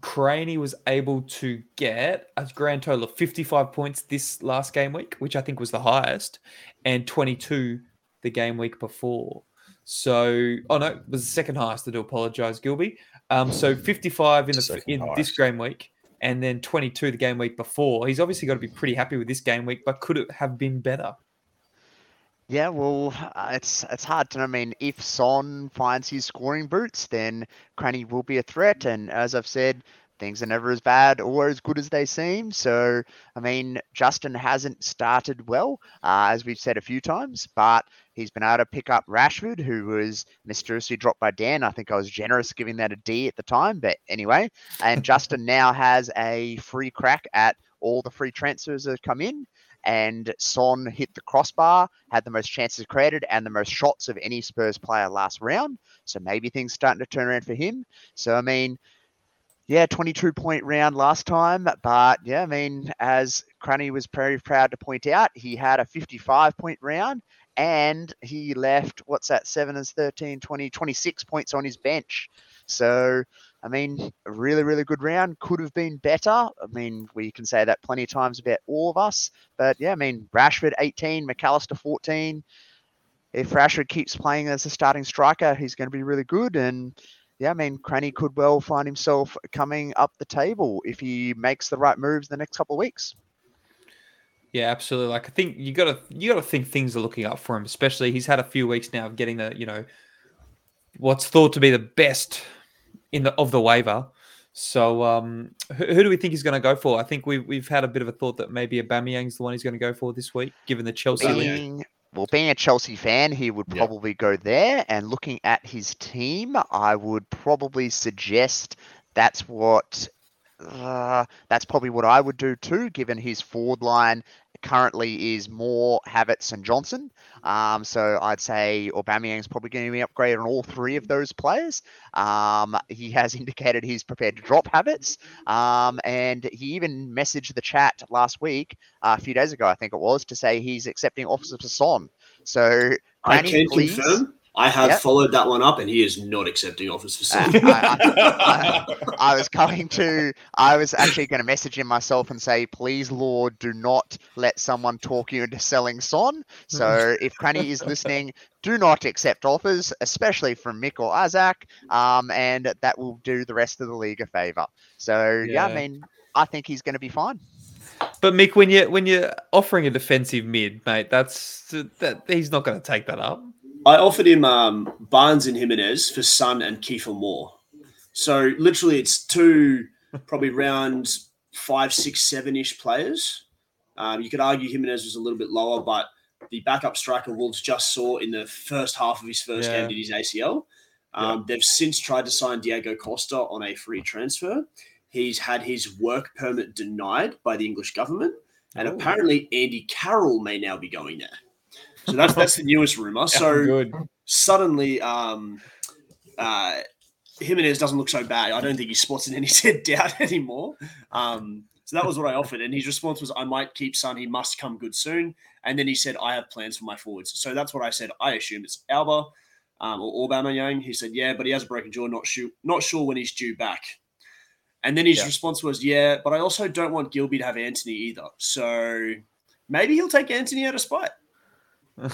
Craney was able to get a grand total of fifty-five points this last game week, which I think was the highest, and twenty-two the game week before. So, oh no, it was the second highest. I do apologise, Gilby. Um, so fifty-five in the in this game week, and then twenty-two the game week before. He's obviously got to be pretty happy with this game week, but could it have been better? Yeah, well, uh, it's it's hard to know. I mean, if Son finds his scoring boots, then Craney will be a threat. And as I've said, things are never as bad or as good as they seem. So, I mean, Justin hasn't started well, uh, as we've said a few times, but he's been able to pick up Rashford, who was mysteriously dropped by Dan. I think I was generous giving that a D at the time, but anyway. And Justin now has a free crack at all the free transfers that have come in. And Son hit the crossbar, had the most chances created and the most shots of any Spurs player last round. So maybe things starting to turn around for him. So, I mean... yeah, twenty-two point round last time. But, yeah, I mean, as Craney was very proud to point out, he had a fifty-five point round and he left, what's that, seven as thirteen, twenty, twenty-six points on his bench. So, I mean, a really, really good round. Could have been better. I mean, we can say that plenty of times about all of us. But, yeah, I mean, Rashford eighteen, McAllister fourteen. If Rashford keeps playing as a starting striker, he's going to be really good. And, yeah, I mean, Craney could well find himself coming up the table if he makes the right moves the next couple of weeks. Yeah, absolutely. Like I think you got to you got to think things are looking up for him. Especially he's had a few weeks now of getting the you know what's thought to be the best in the of the waiver. So um, who, who do we think he's going to go for? I think we've we've had a bit of a thought that maybe Aubameyang's the one he's going to go for this week, given the Chelsea league. Yeah. Well, being a Chelsea fan, he would probably yeah. go there. And looking at his team, I would probably suggest that's what uh, that's probably what I would do too, given his forward line currently is Moore, Havertz and Johnson. Um, so I'd say Aubameyang's probably going to be upgraded on all three of those players. Um, he has indicated he's prepared to drop Havertz. Um, and he even messaged the chat last week, uh, a few days ago, I think it was, to say he's accepting offers for Son. So I can please... confirm. I have yep. followed that one up, and he is not accepting offers for Son. Uh, I, I, I, I was going to, I was actually going to message him myself and say, please, Lord, do not let someone talk you into selling Son. So if Cranny is listening, do not accept offers, especially from Mick or Isaac, um, and that will do the rest of the league a favour. So, yeah. yeah, I mean, I think he's going to be fine. But Mick, when you when you're offering a defensive mid, mate, that's that he's not going to take that up. I offered him um, Barnes and Jimenez for Son and Kiefer Moore. So literally it's two probably round five, six, seven-ish players. Um, you could argue Jimenez was a little bit lower, but the backup striker Wolves just saw in the first half of his first yeah. game did his A C L. Um, yeah. They've since tried to sign Diego Costa on a free transfer. He's had his work permit denied by the English government, and Ooh. apparently Andy Carroll may now be going there. So that's that's the newest rumor. So Good. suddenly, um, uh, Jimenez doesn't look so bad. I don't think he spots in any doubt anymore. Um, so that was what I offered, and his response was, "I might keep Son. He must come good soon." And then he said, "I have plans for my forwards." So that's what I said. I assume it's Alba um, or Aubameyang. He said, "Yeah, but he has a broken jaw. Not sure. Not sure when he's due back." And then his yeah. response was, "Yeah, but I also don't want Gilby to have Antony either. So maybe he'll take Antony out of spite." oh,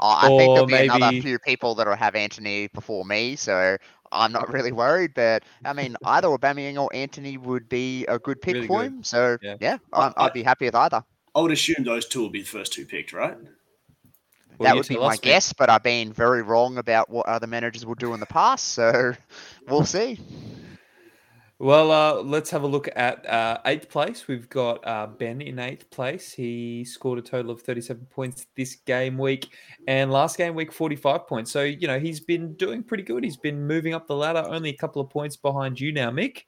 I or think there'll be maybe... another few people that'll have Antony before me, so I'm not really worried. But I mean, either Aubameyang or Antony would be a good pick really for good. him. So yeah, yeah I, I'd be happy with either. I would assume those two will be the first two picked, right? Well, that would be my guess, but I've been very wrong about what other managers will do in the past. So we'll see. Well, uh, let's have a look at uh, eighth place. We've got uh, Ben in eighth place. He scored a total of thirty-seven points this game week, and last game week, forty-five points. So, you know, he's been doing pretty good. He's been moving up the ladder, only a couple of points behind you now, Mick.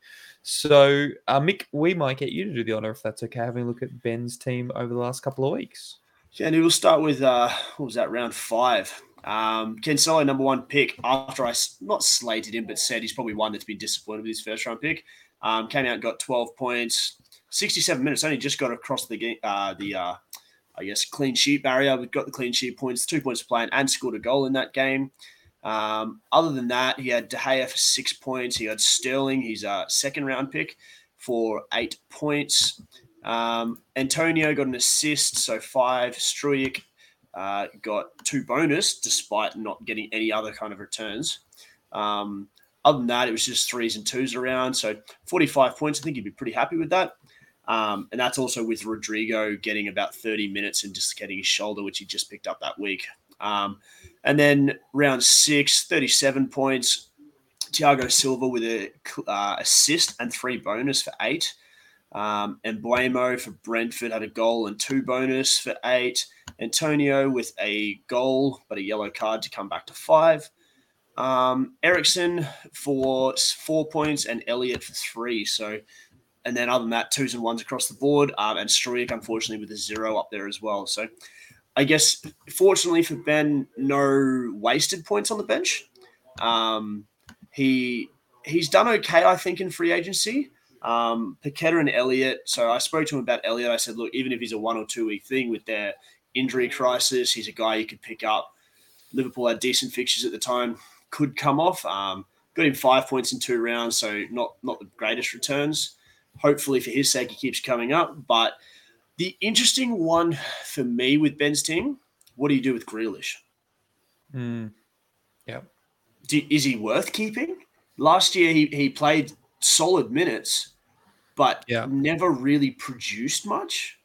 So, uh, Mick, we might get you to do the honour, if that's okay, having a look at Ben's team over the last couple of weeks. Yeah, and we'll start with, uh, what was that, round five. Um, Cancelo, number one pick, after I not slated him, but said he's probably one that's been disappointed with his first-round pick. Um, came out and got twelve points, sixty-seven minutes, only just got across the game, uh, the, uh, I guess, clean sheet barrier. We've got the clean sheet points, two points to play, and scored a goal in that game. Um, other than that, he had De Gea for six points. He had Sterling, his uh, second-round pick, for eight points. Um, Antonio got an assist, so five. Struijk uh, got two bonus, despite not getting any other kind of returns. Um, other than that, it was just threes and twos around, so forty-five points. I think he'd be pretty happy with that. Um, and that's also with Rodrigo getting about thirty minutes and dislocating his shoulder, which he just picked up that week. Um, and then round six, thirty-seven points. Thiago Silva with an uh, assist and three bonus for eight. Um, and Blamo for Brentford had a goal and two bonus for eight. Antonio with a goal but a yellow card to come back to five. Um, Eriksson for four points and Elliot for three. So, and then other than that, twos and ones across the board. Um, and Struijk, unfortunately, with a zero up there as well. So I guess, fortunately for Ben, no wasted points on the bench. Um, he he's done okay, I think, in free agency. Um, Paqueta and Elliot. So I spoke to him about Elliot. I said, look, even if he's a one or two week thing with their injury crisis, he's a guy you could pick up. Liverpool had decent fixtures at the time, could come off. Um, got him five points in two rounds, so not not the greatest returns. Hopefully for his sake, he keeps coming up. But the interesting one for me with Ben's team, what do you do with Grealish? Mm. Yeah, do, is he worth keeping? Last year he he played solid minutes, but yeah. never really produced much.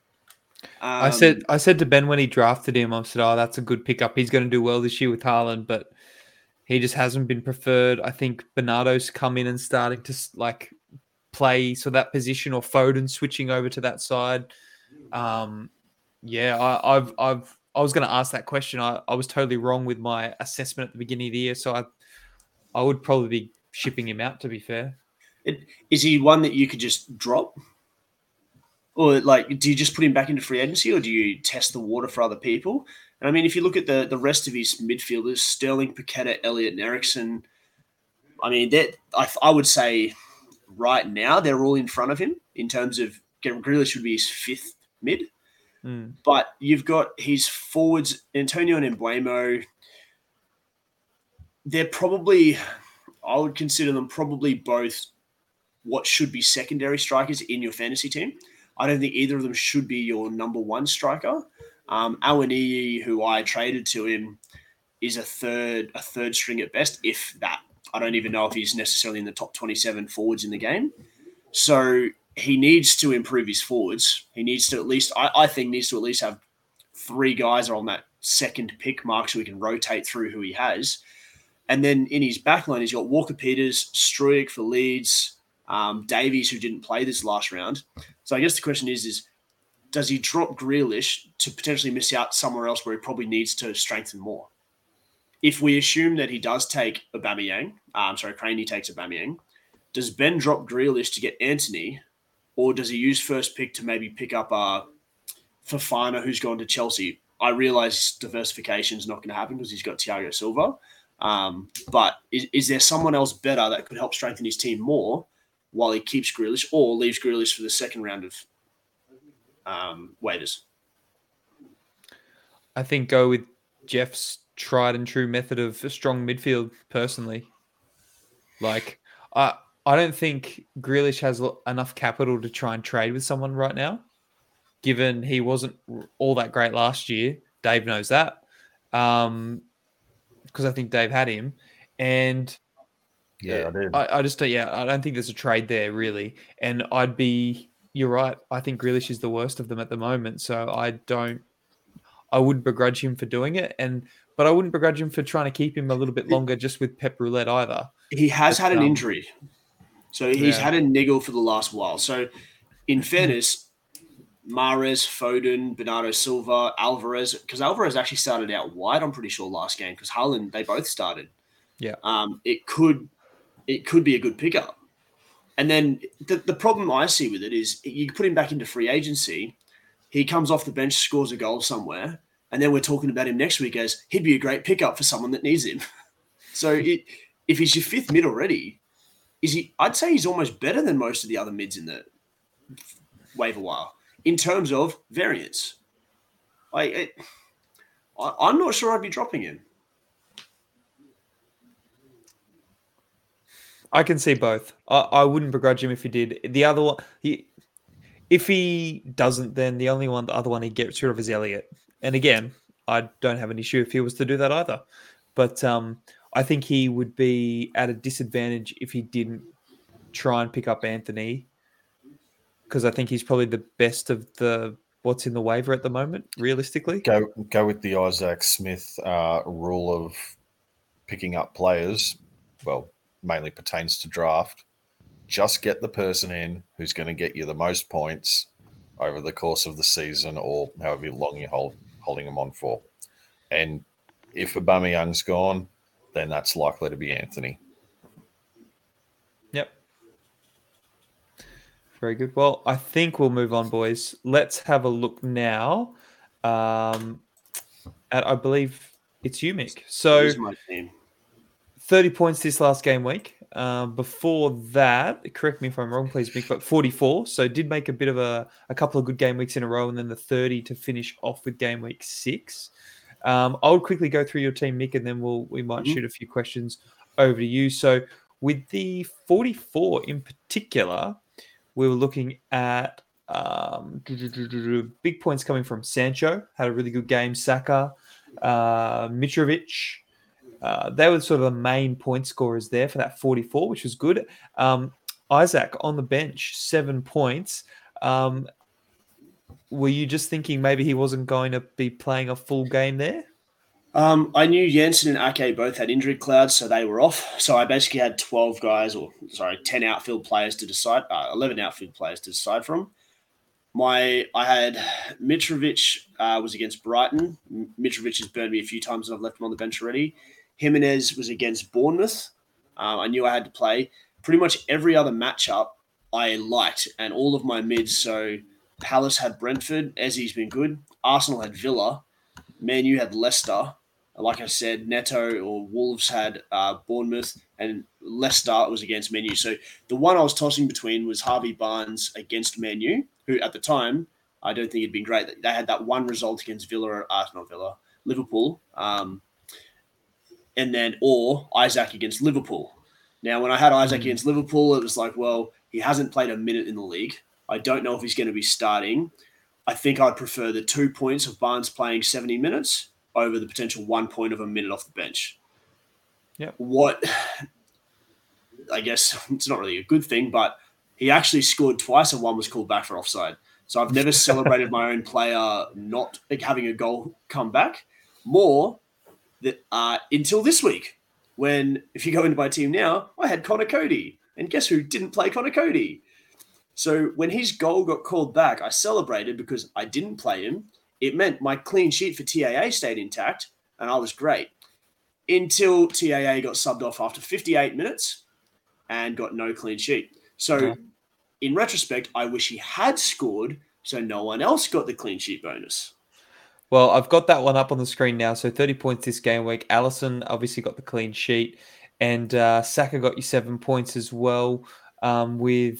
Um, I said I said to Ben when he drafted him, I said, "Oh, that's a good pickup. He's going to do well this year with Haaland, but he just hasn't been preferred." I think Bernardo's come in and starting to like play so that position, or Foden switching over to that side. Um, yeah, I, I've, I've, I was going to ask that question. I, I was totally wrong with my assessment at the beginning of the year. So I, I would probably be shipping him out, to be fair. It, is he one that you could just drop, or like, do you just put him back into free agency, or do you test the water for other people? And I mean, if you look at the, the rest of his midfielders, Sterling, Paqueta, Elliot and Eriksson, I mean, that I, I would say right now, they're all in front of him in terms of Grealish would be his fifth mid, mm. but you've got his forwards, Antonio and Embuemo. They're probably, I would consider them probably both what should be secondary strikers in your fantasy team. I don't think either of them should be your number one striker. Um, Awaniyi, who I traded to him, is a third, a third string at best, if that. I don't even know if he's necessarily in the top twenty-seven forwards in the game. So he needs to improve his forwards. He needs to at least, I, I think, needs to at least have three guys on that second pick mark so he can rotate through who he has. And then in his back line, he's got Walker-Peters, Struijk for Leeds, um, Davies, who didn't play this last round. So I guess the question is, is does he drop Grealish to potentially miss out somewhere else where he probably needs to strengthen more? If we assume that he does take Aubameyang, um, sorry, Craney takes Aubameyang, does Ben drop Grealish to get Antony? Or does he use first pick to maybe pick up uh, Fofana, who's gone to Chelsea? I realise diversification is not going to happen because he's got Thiago Silva. Um, but is, is there someone else better that could help strengthen his team more while he keeps Grealish, or leaves Grealish for the second round of um, waivers? I think go with Jeff's tried and true method of a strong midfield, personally. Like, I... I don't think Grealish has enough capital to try and trade with someone right now, given he wasn't all that great last year. Dave knows that, um, because I think Dave had him. And yeah, I did. I, I just don't, yeah, I don't think there's a trade there, really. And I'd be, you're right, I think Grealish is the worst of them at the moment. So I don't, I wouldn't begrudge him for doing it. And, but I wouldn't begrudge him for trying to keep him a little bit longer just with Pep Roulette either. He has but, had an um, injury. So he's yeah. had a niggle for the last while. So in fairness, Mahrez, Foden, Bernardo Silva, Alvarez, because Alvarez actually started out wide, I'm pretty sure, last game, because Haaland, they both started. Yeah. Um, it could it could be a good pickup. And then the, the problem I see with it is you put him back into free agency, he comes off the bench, scores a goal somewhere, and then we're talking about him next week as he'd be a great pickup for someone that needs him. So it, if he's your fifth mid already, is he? I'd say he's almost better than most of the other mids in the waiver wire in terms of variance. I, it, I I'm not sure I'd be dropping him. I can see both. I, I wouldn't begrudge him if he did. The other one, he, if he doesn't, then the only one, the other one he gets rid of is Elliot. And again, I don't have an issue if he was to do that either. But um, I think he would be at a disadvantage if he didn't try and pick up Antony, because I think he's probably the best of the what's in the waiver at the moment, realistically. Go go with the Isaac Smith uh, rule of picking up players. Well, mainly pertains to draft. Just get the person in who's going to get you the most points over the course of the season or however long you're hold, holding them on for. And if Aubameyang's gone, then that's likely to be Antony. Yep. Very good. Well, I think we'll move on, boys. Let's have a look now um, at, I believe it's you, Mick. So here's my team. thirty points this last game week. Um, before that, correct me if I'm wrong, please, Mick, but forty-four. So did make a bit of a, a couple of good game weeks in a row and then the thirty to finish off with game week six. Um, I'll quickly go through your team, Mick, and then we'll, we might mm-hmm. shoot a few questions over to you. So with the forty-four in particular, we were looking at um, big points coming from Sancho, had a really good game, Saka, uh, Mitrovic. Uh, they were sort of the main point scorers there for that forty-four, which was good. Um, Isaac on the bench, seven points. Um, were you just thinking maybe he wasn't going to be playing a full game there? Um, I knew Jansen and Aké both had injury clouds, so they were off. So I basically had twelve guys, or sorry, ten outfield players to decide, uh, eleven outfield players to decide from. My, I had Mitrovic uh, was against Brighton. Mitrovic has burned me a few times and I've left him on the bench already. Jimenez was against Bournemouth. Um, I knew I had to play. Pretty much every other matchup I liked, and all of my mids. So Palace had Brentford. Ezzie's been good. Arsenal had Villa. Man U had Leicester. Like I said, Neto or Wolves had uh, Bournemouth. And Leicester was against Man U. So the one I was tossing between was Harvey Barnes against Man U, who at the time, I don't think it'd been great. They had that one result against Villa, uh, not Villa, Liverpool. Um And then, or Isaac against Liverpool. Now, when I had Isaac against Liverpool, it was like, well, he hasn't played a minute in the league. I don't know if he's going to be starting. I think I'd prefer the two points of Barnes playing seventy minutes over the potential one point of a minute off the bench. Yeah. What, I guess it's not really a good thing, but he actually scored twice and one was called back for offside. So I've never celebrated my own player not having a goal come back more that uh, until this week, when if you go into my team now, I had Conor Coady, and guess who didn't play Conor Coady? So when his goal got called back, I celebrated because I didn't play him. It meant my clean sheet for T A A stayed intact, and I was great until T A A got subbed off after fifty-eight minutes and got no clean sheet. So yeah. In retrospect, I wish he had scored so no one else got the clean sheet bonus. Well, I've got that one up on the screen now. So thirty points this game week. Allison obviously got the clean sheet, and uh, Saka got you seven points as well um, with,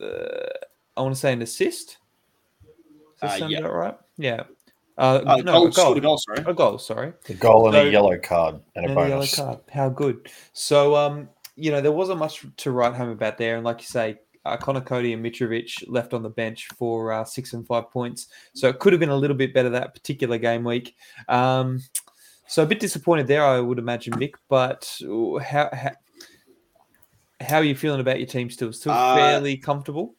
uh, I want to say, an assist. Does that uh, sound yeah. about right? Yeah. Uh, uh, no, goal, a, goal. a goal, sorry. A goal, sorry. A goal and so, a yellow card and a and bonus. A yellow card. How good. So, um, you know, there wasn't much to write home about there. And like you say, uh, Conor Coady and Mitrovic left on the bench for uh, six and five points. So it could have been a little bit better that particular game week. Um, so a bit disappointed there, I would imagine, Mick. But how how, how are you feeling about your team still? Still uh, fairly comfortable?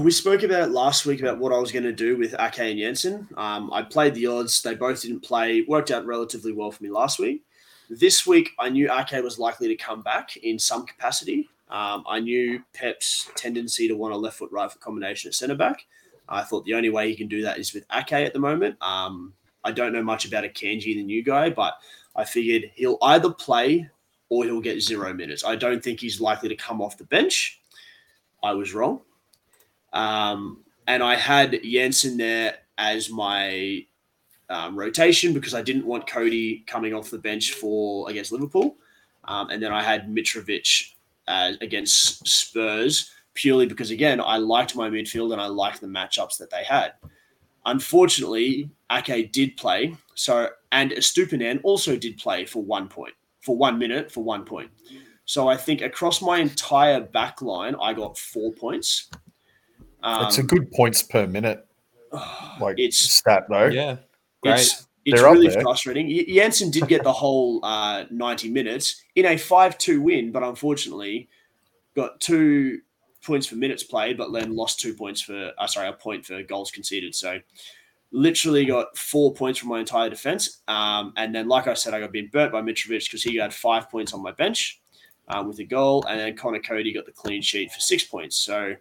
We spoke about it last week about what I was going to do with Aké and Jansen. Um, I played the odds. They both didn't play. Worked out relatively well for me last week. This week, I knew Aké was likely to come back in some capacity. Um, I knew Pep's tendency to want a left foot, right foot combination at centre-back. I thought the only way he can do that is with Aké at the moment. Um, I don't know much about Akanji, the new guy, but I figured he'll either play or he'll get zero minutes. I don't think he's likely to come off the bench. I was wrong. Um, and I had Jansen there as my um, rotation because I didn't want Coady coming off the bench for against Liverpool. Um, and then I had Mitrovic uh, against Spurs purely because, again, I liked my midfield and I liked the matchups that they had. Unfortunately, Aké did play, so and Estupiñán also did play for one point, for one minute, for one point. So I think across my entire back line, I got four points. Um, it's a good points per minute, like it's, stat though. Yeah, great. It's, it's really frustrating. Jansen did get the whole uh, ninety minutes in a five two win, but unfortunately got two points for minutes played, but then lost two points for, uh, sorry, a point for goals conceded. So literally got four points from my entire defense. Um, and then, like I said, I got been burnt by Mitrovic because he had five points on my bench uh, with a goal. And then Conor Coady got the clean sheet for six points. So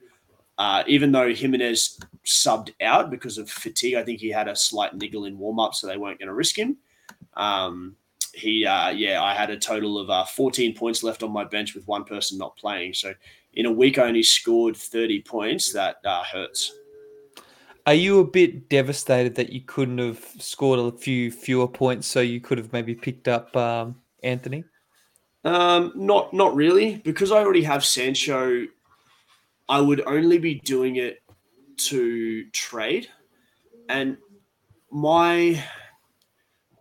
uh, even though Jimenez subbed out because of fatigue, I think he had a slight niggle in warm-up, so they weren't going to risk him. Um, he, uh, yeah, I had a total of uh, fourteen points left on my bench with one person not playing. So in a week, I only scored thirty points. That uh, hurts. Are you a bit devastated that you couldn't have scored a few fewer points so you could have maybe picked up um, Antony? Um, not not really. Because I already have Sancho, I would only be doing it to trade. And my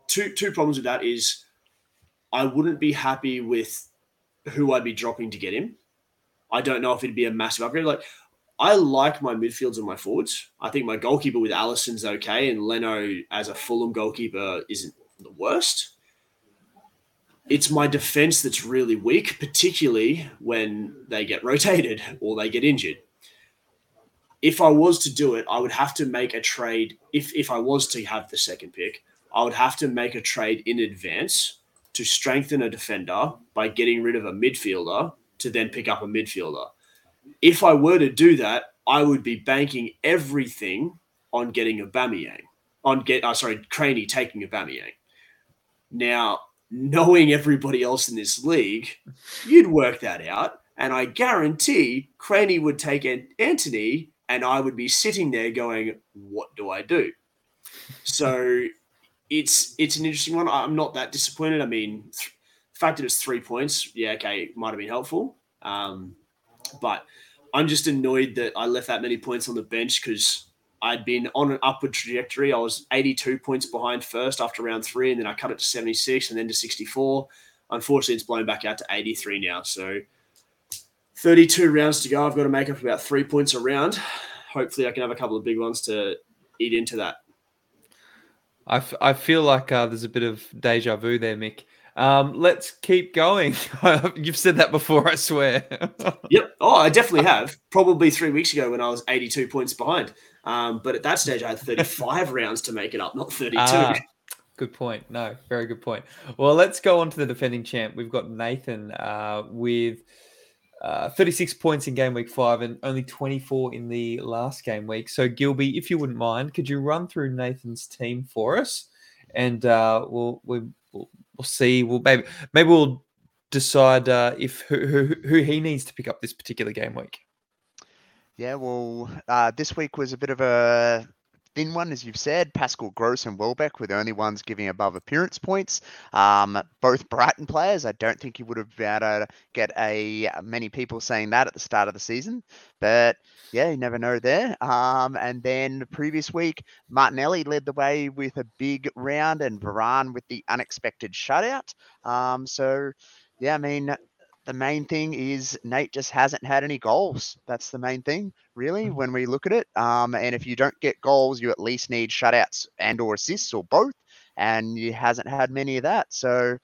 two two problems with that is I wouldn't be happy with who I'd be dropping to get him. I don't know if it'd be a massive upgrade. Like, I like my midfields and my forwards. I think my goalkeeper with Alisson's okay, and Leno as a Fulham goalkeeper isn't the worst. It's my defense that's really weak, particularly when they get rotated or they get injured. If I was to do it, I would have to make a trade. If, if I was to have the second pick, I would have to make a trade in advance to strengthen a defender by getting rid of a midfielder to then pick up a midfielder. If I were to do that, I would be banking everything on getting Aubameyang, on get, oh, sorry, Craney taking Aubameyang. Now, knowing everybody else in this league, you'd work that out, and I guarantee Craney would take an Antony, and I would be sitting there going, "What do I do?" So it's it's an interesting one. I'm not that disappointed. I mean, th- the fact that it's three points, yeah, okay, might have been helpful. Um, But I'm just annoyed that I left that many points on the bench because I'd been on an upward trajectory. I was eighty-two points behind first after round three, and then I cut it to seventy-six and then to sixty-four. Unfortunately, it's blown back out to eighty-three now. So thirty-two rounds to go. I've got to make up about three points a round. Hopefully, I can have a couple of big ones to eat into that. I, f- I feel like uh, there's a bit of deja vu there, Mick. Um, let's keep going. You've said that before, I swear. Yep. Oh, I definitely have. Probably three weeks ago when I was eighty-two points behind. Um, but at that stage, I had thirty-five rounds to make it up, not thirty-two. Ah, good point. No, very good point. Well, let's go on to the defending champ. We've got Nathan uh, with uh, thirty-six points in game week five and only twenty-four in the last game week. So, Gilby, if you wouldn't mind, could you run through Nathan's team for us? And uh, we'll... we'll We'll see. We'll maybe maybe we'll decide uh, if who, who who he needs to pick up this particular game week. Yeah, well, uh, this week was a bit of a thin one, as you've said. Pascal Gross and Welbeck were the only ones giving above appearance points. Um, both Brighton players. I don't think you would have been able to get a many people saying that at the start of the season. But yeah, you never know there. Um, and then the previous week, Martinelli led the way with a big round and Varane with the unexpected shutout. Um, so yeah, I mean, the main thing is Nate just hasn't had any goals. That's the main thing, really, when we look at it. Um, and if you don't get goals, you at least need shutouts and or assists or both. And he hasn't had many of that. So,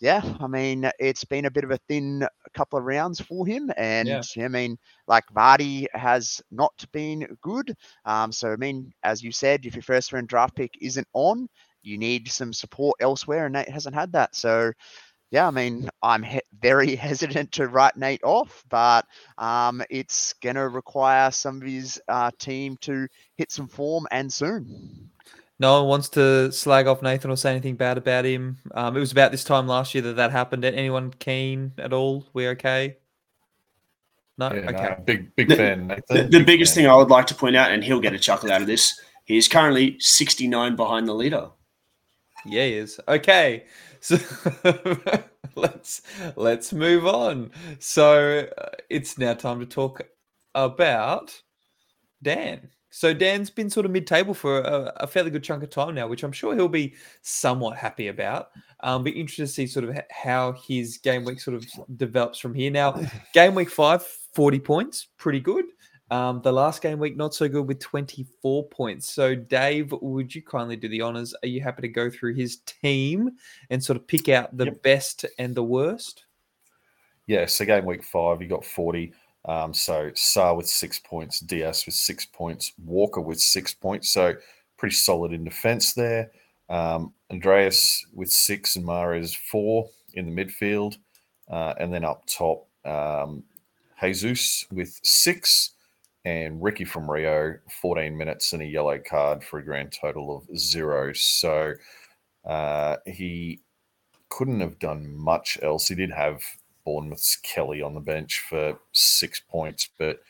yeah, I mean, it's been a bit of a thin couple of rounds for him. And, yeah. I mean, like Vardy has not been good. Um, so, I mean, as you said, if your first round draft pick isn't on, you need some support elsewhere. And Nate hasn't had that. So, yeah, I mean, I'm he- very hesitant to write Nate off, but um, it's going to require some of his uh, team to hit some form and soon. No one wants to slag off Nathan or say anything bad about him. Um, it was about this time last year that that happened. Anyone keen at all? We okay? No, yeah, okay. No, big big the, fan. The, the biggest fan. thing I would like to point out, and he'll get a chuckle out of this, he is currently sixty-nine behind the leader. Yeah, he is. Okay, so let's let's move on. So uh, it's now time to talk about Dan. So Dan's been sort of mid-table for a, a fairly good chunk of time now, which I'm sure he'll be somewhat happy about. Um, be interested to see sort of how his game week sort of develops from here. Now, game week five, forty points, pretty good. Um, the last game week, not so good with twenty-four points. So Dave, would you kindly do the honors? Are you happy to go through his team and sort of pick out the yep. best and the worst? Yeah, so game week five, you got forty. Um, so Saar with six points, Diaz with six points, Walker with six points. So pretty solid in defence there. Um, Andreas with six and Mahrez four in the midfield. Uh, and then up top, um, Jesus with six and Ricky from Rio, fourteen minutes and a yellow card for a grand total of zero. So uh, he couldn't have done much else. He did have Bournemouth's Kelly on the bench for six points, but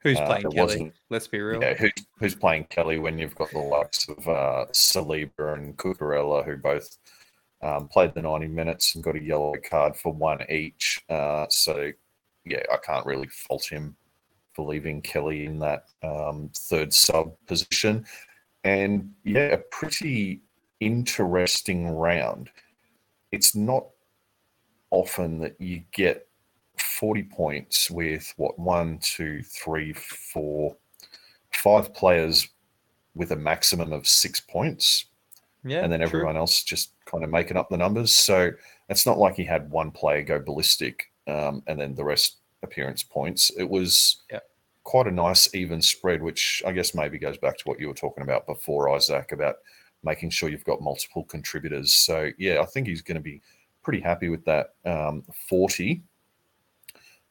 who's uh, playing Kelly? Let's be real. Yeah, who, who's playing Kelly when you've got the likes of uh, Saliba and Cucurella, who both um, played the ninety minutes and got a yellow card for one each. Uh, so, yeah, I can't really fault him for leaving Kelly in that um, third sub position. And, yeah, a pretty interesting round. It's not often that you get forty points with what one, two, three, four, five players with a maximum of six points. Yeah. And then everyone true. else just kind of making up the numbers. So it's not like he had one player go ballistic um, and then the rest appearance points. It was yeah. quite a nice even spread, which I guess maybe goes back to what you were talking about before, Isaac, about making sure you've got multiple contributors. So yeah, I think he's going to be pretty happy with that um, forty.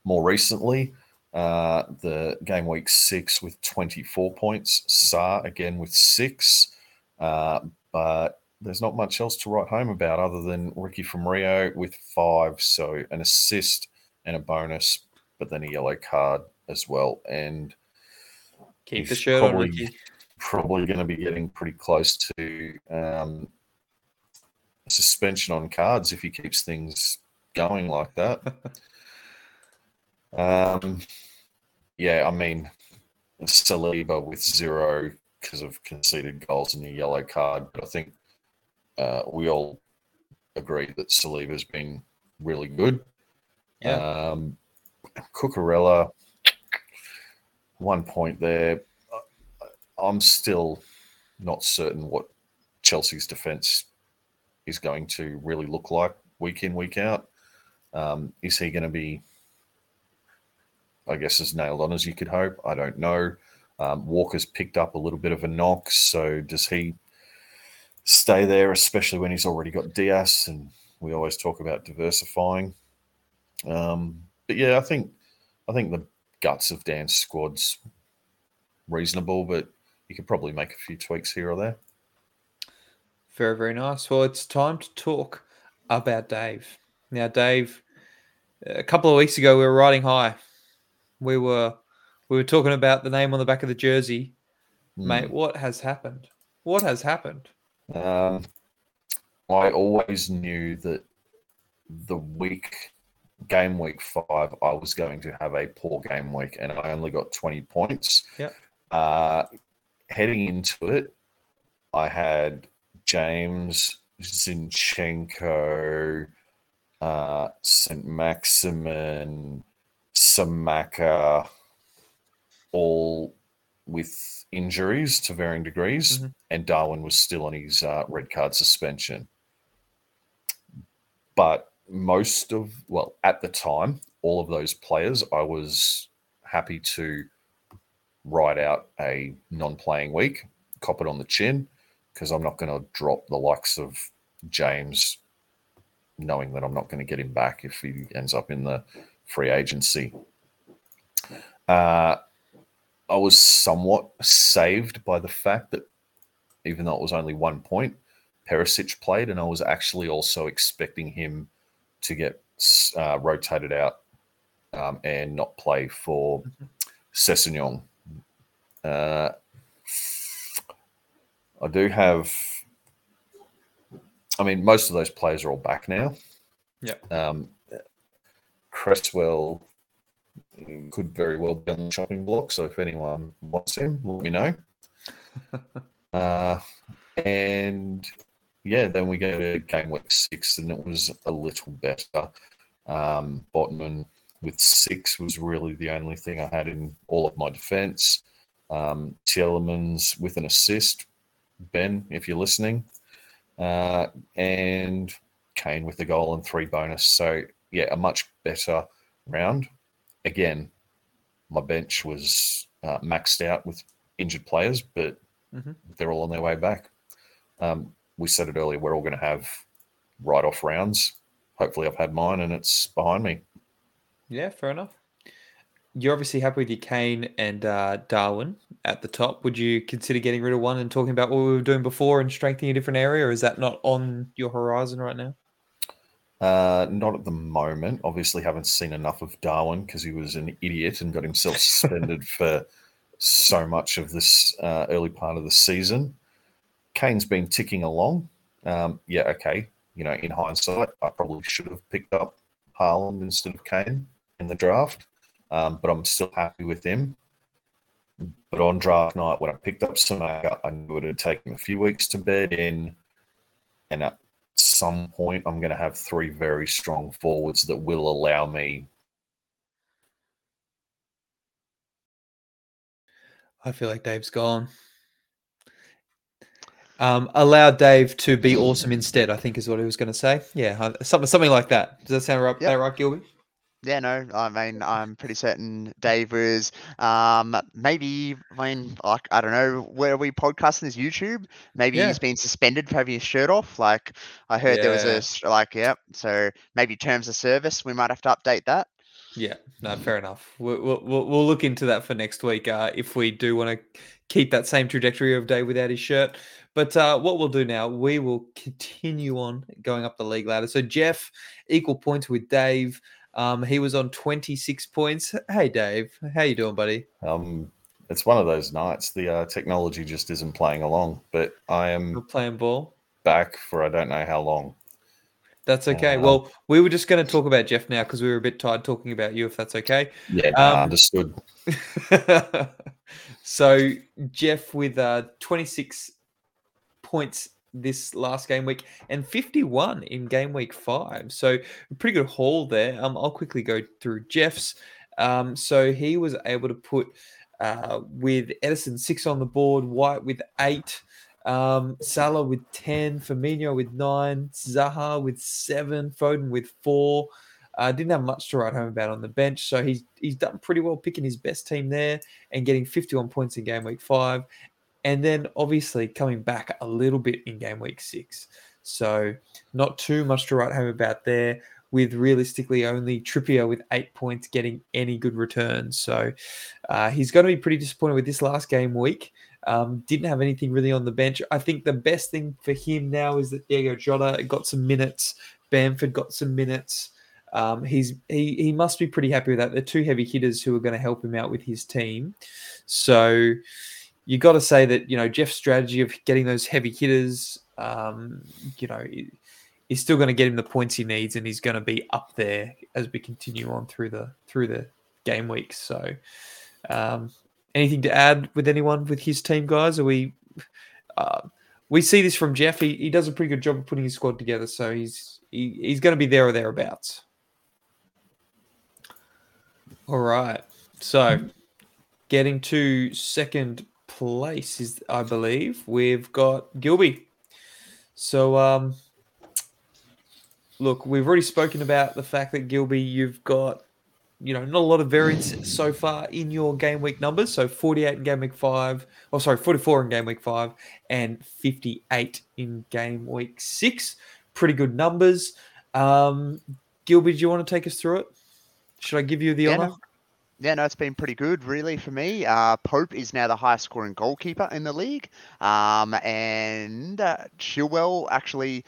More recently, uh, the game week six with twenty-four points. Saar again with six. Uh, but there's not much else to write home about other than Ricky from Rio with five. So an assist and a bonus, but then a yellow card as well. And keep the shirt probably, on, Ricky. Probably going to be getting pretty close to Um, suspension on cards if he keeps things going like that. um, yeah, I mean, Saliba with zero because of conceded goals and a yellow card. But I think uh, we all agree that Saliba's been really good. Yeah. Um, Cucurella, one point there. I'm still not certain what Chelsea's defence is going to really look like week in, week out. Um, is he going to be, I guess, as nailed on as you could hope? I don't know. Um, Walker's picked up a little bit of a knock, so does he stay there, especially when he's already got Diaz? And we always talk about diversifying. Um, but, yeah, I think I think the guts of Dan's squad's reasonable, but you could probably make a few tweaks here or there. Very, very nice. Well, it's time to talk about Dave. Now, Dave, a couple of weeks ago, we were riding high. We were we were talking about the name on the back of the jersey. Mm. Mate, what has happened? What has happened? Um, I always knew that the week, game week five, I was going to have a poor game week, and I only got twenty points. Yep. Uh, heading into it, I had James, Zinchenko, uh, Saint Maximin, Samaka, all with injuries to varying degrees, mm-hmm. and Darwin was still on his uh, red card suspension. But most of, well, at the time, all of those players, I was happy to ride out a non-playing week, cop it on the chin, because I'm not going to drop the likes of James knowing that I'm not going to get him back if he ends up in the free agency. Uh, I was somewhat saved by the fact that even though it was only one point, Perisic played, and I was actually also expecting him to get uh, rotated out um, and not play for Sessegnon. Uh, I do have... I mean, most of those players are all back now. Yeah. Um, Cresswell could very well be on the chopping block, so if anyone wants him, let me know. uh, and, yeah, then we go to game week six, and it was a little better. Um, Botman with six was really the only thing I had in all of my defence. Um, Tielemans with an assist. Ben, if you're listening. Uh, and Kane with the goal and three bonus. So, yeah, a much better round. Again, my bench was uh, maxed out with injured players, but mm-hmm. they're all on their way back. Um, we said it earlier, we're all going to have write-off rounds. Hopefully I've had mine and it's behind me. Yeah, fair enough. You're obviously happy with your Kane and uh, Darwin at the top. Would you consider getting rid of one and talking about what we were doing before and strengthening a different area, or is that not on your horizon right now? Uh, not at the moment. Obviously, haven't seen enough of Darwin because he was an idiot and got himself suspended for so much of this uh, early part of the season. Kane's been ticking along. Um, yeah, okay. You know, in hindsight, I probably should have picked up Haaland instead of Kane in the draft. Um, but I'm still happy with him. But on draft night, when I picked up Samaga, I knew it would take him a few weeks to bed in. And at some point, I'm going to have three very strong forwards that will allow me. I feel like Dave's gone. Um, allow Dave to be awesome instead, I think is what he was going to say. Yeah, something something like that. Does that sound right, yep. right Gilby? Yeah, no, I mean, I'm pretty certain Dave was um, maybe, I mean, like, I don't know, where are we podcasting this YouTube? Maybe yeah. he's been suspended for having his shirt off. Like, I heard yeah. there was a, like, yeah, so maybe terms of service, we might have to update that. Yeah, no, fair enough. We'll, we'll, we'll look into that for next week uh, if we do want to keep that same trajectory of Dave without his shirt. But uh, what we'll do now, we will continue on going up the league ladder. So Jeff, equal points with Dave. Um, he was on twenty-six points. Hey, Dave, how you doing, buddy? Um, it's one of those nights. The uh, technology just isn't playing along, but I am We're playing ball back for I don't know how long. That's okay. Um, well, we were just going to talk about Jeff now because we were a bit tired talking about you, if that's okay. Yeah, um, understood. So Jeff with uh, twenty-six points this last game week and fifty-one in game week five. So pretty good haul there. Um, I'll quickly go through Jeff's. Um, so he was able to put uh, with Edison six on the board, White with eight, um, Salah with ten, Firmino with nine, Zaha with seven, Foden with four. Uh, didn't have much to write home about on the bench, so he's he's done pretty well picking his best team there and getting fifty-one points in game week five. And then obviously coming back a little bit in game week six. So not too much to write home about there, with realistically only Trippier with eight points getting any good returns. So uh, he's going to be pretty disappointed with this last game week. Um, didn't have anything really on the bench. I think the best thing for him now is that Diego Jota got some minutes. Bamford got some minutes. Um, he's he he must be pretty happy with that. They're two heavy hitters who are going to help him out with his team. So... you got to say that, you know, Jeff's strategy of getting those heavy hitters, um, you know, he's still going to get him the points he needs, and he's going to be up there as we continue on through the through the game week. So, um, anything to add with anyone with his team, guys? Are we uh, we see this from Jeff? He, he does a pretty good job of putting his squad together, so he's he, he's going to be there or thereabouts. All right, so getting to second place is, I believe, we've got Gilby. So, um, look, we've already spoken about the fact that, Gilby, you've got, you know, not a lot of variance so far in your game week numbers. So forty-eight in game week five, oh, sorry, forty-four in game week five and fifty-eight in game week six. Pretty good numbers. Um, Gilby, do you want to take us through it? Should I give you the yeah, honor? No. Yeah, no, it's been pretty good, really, for me. Uh, Pope is now the highest-scoring goalkeeper in the league, um, and uh, Chilwell actually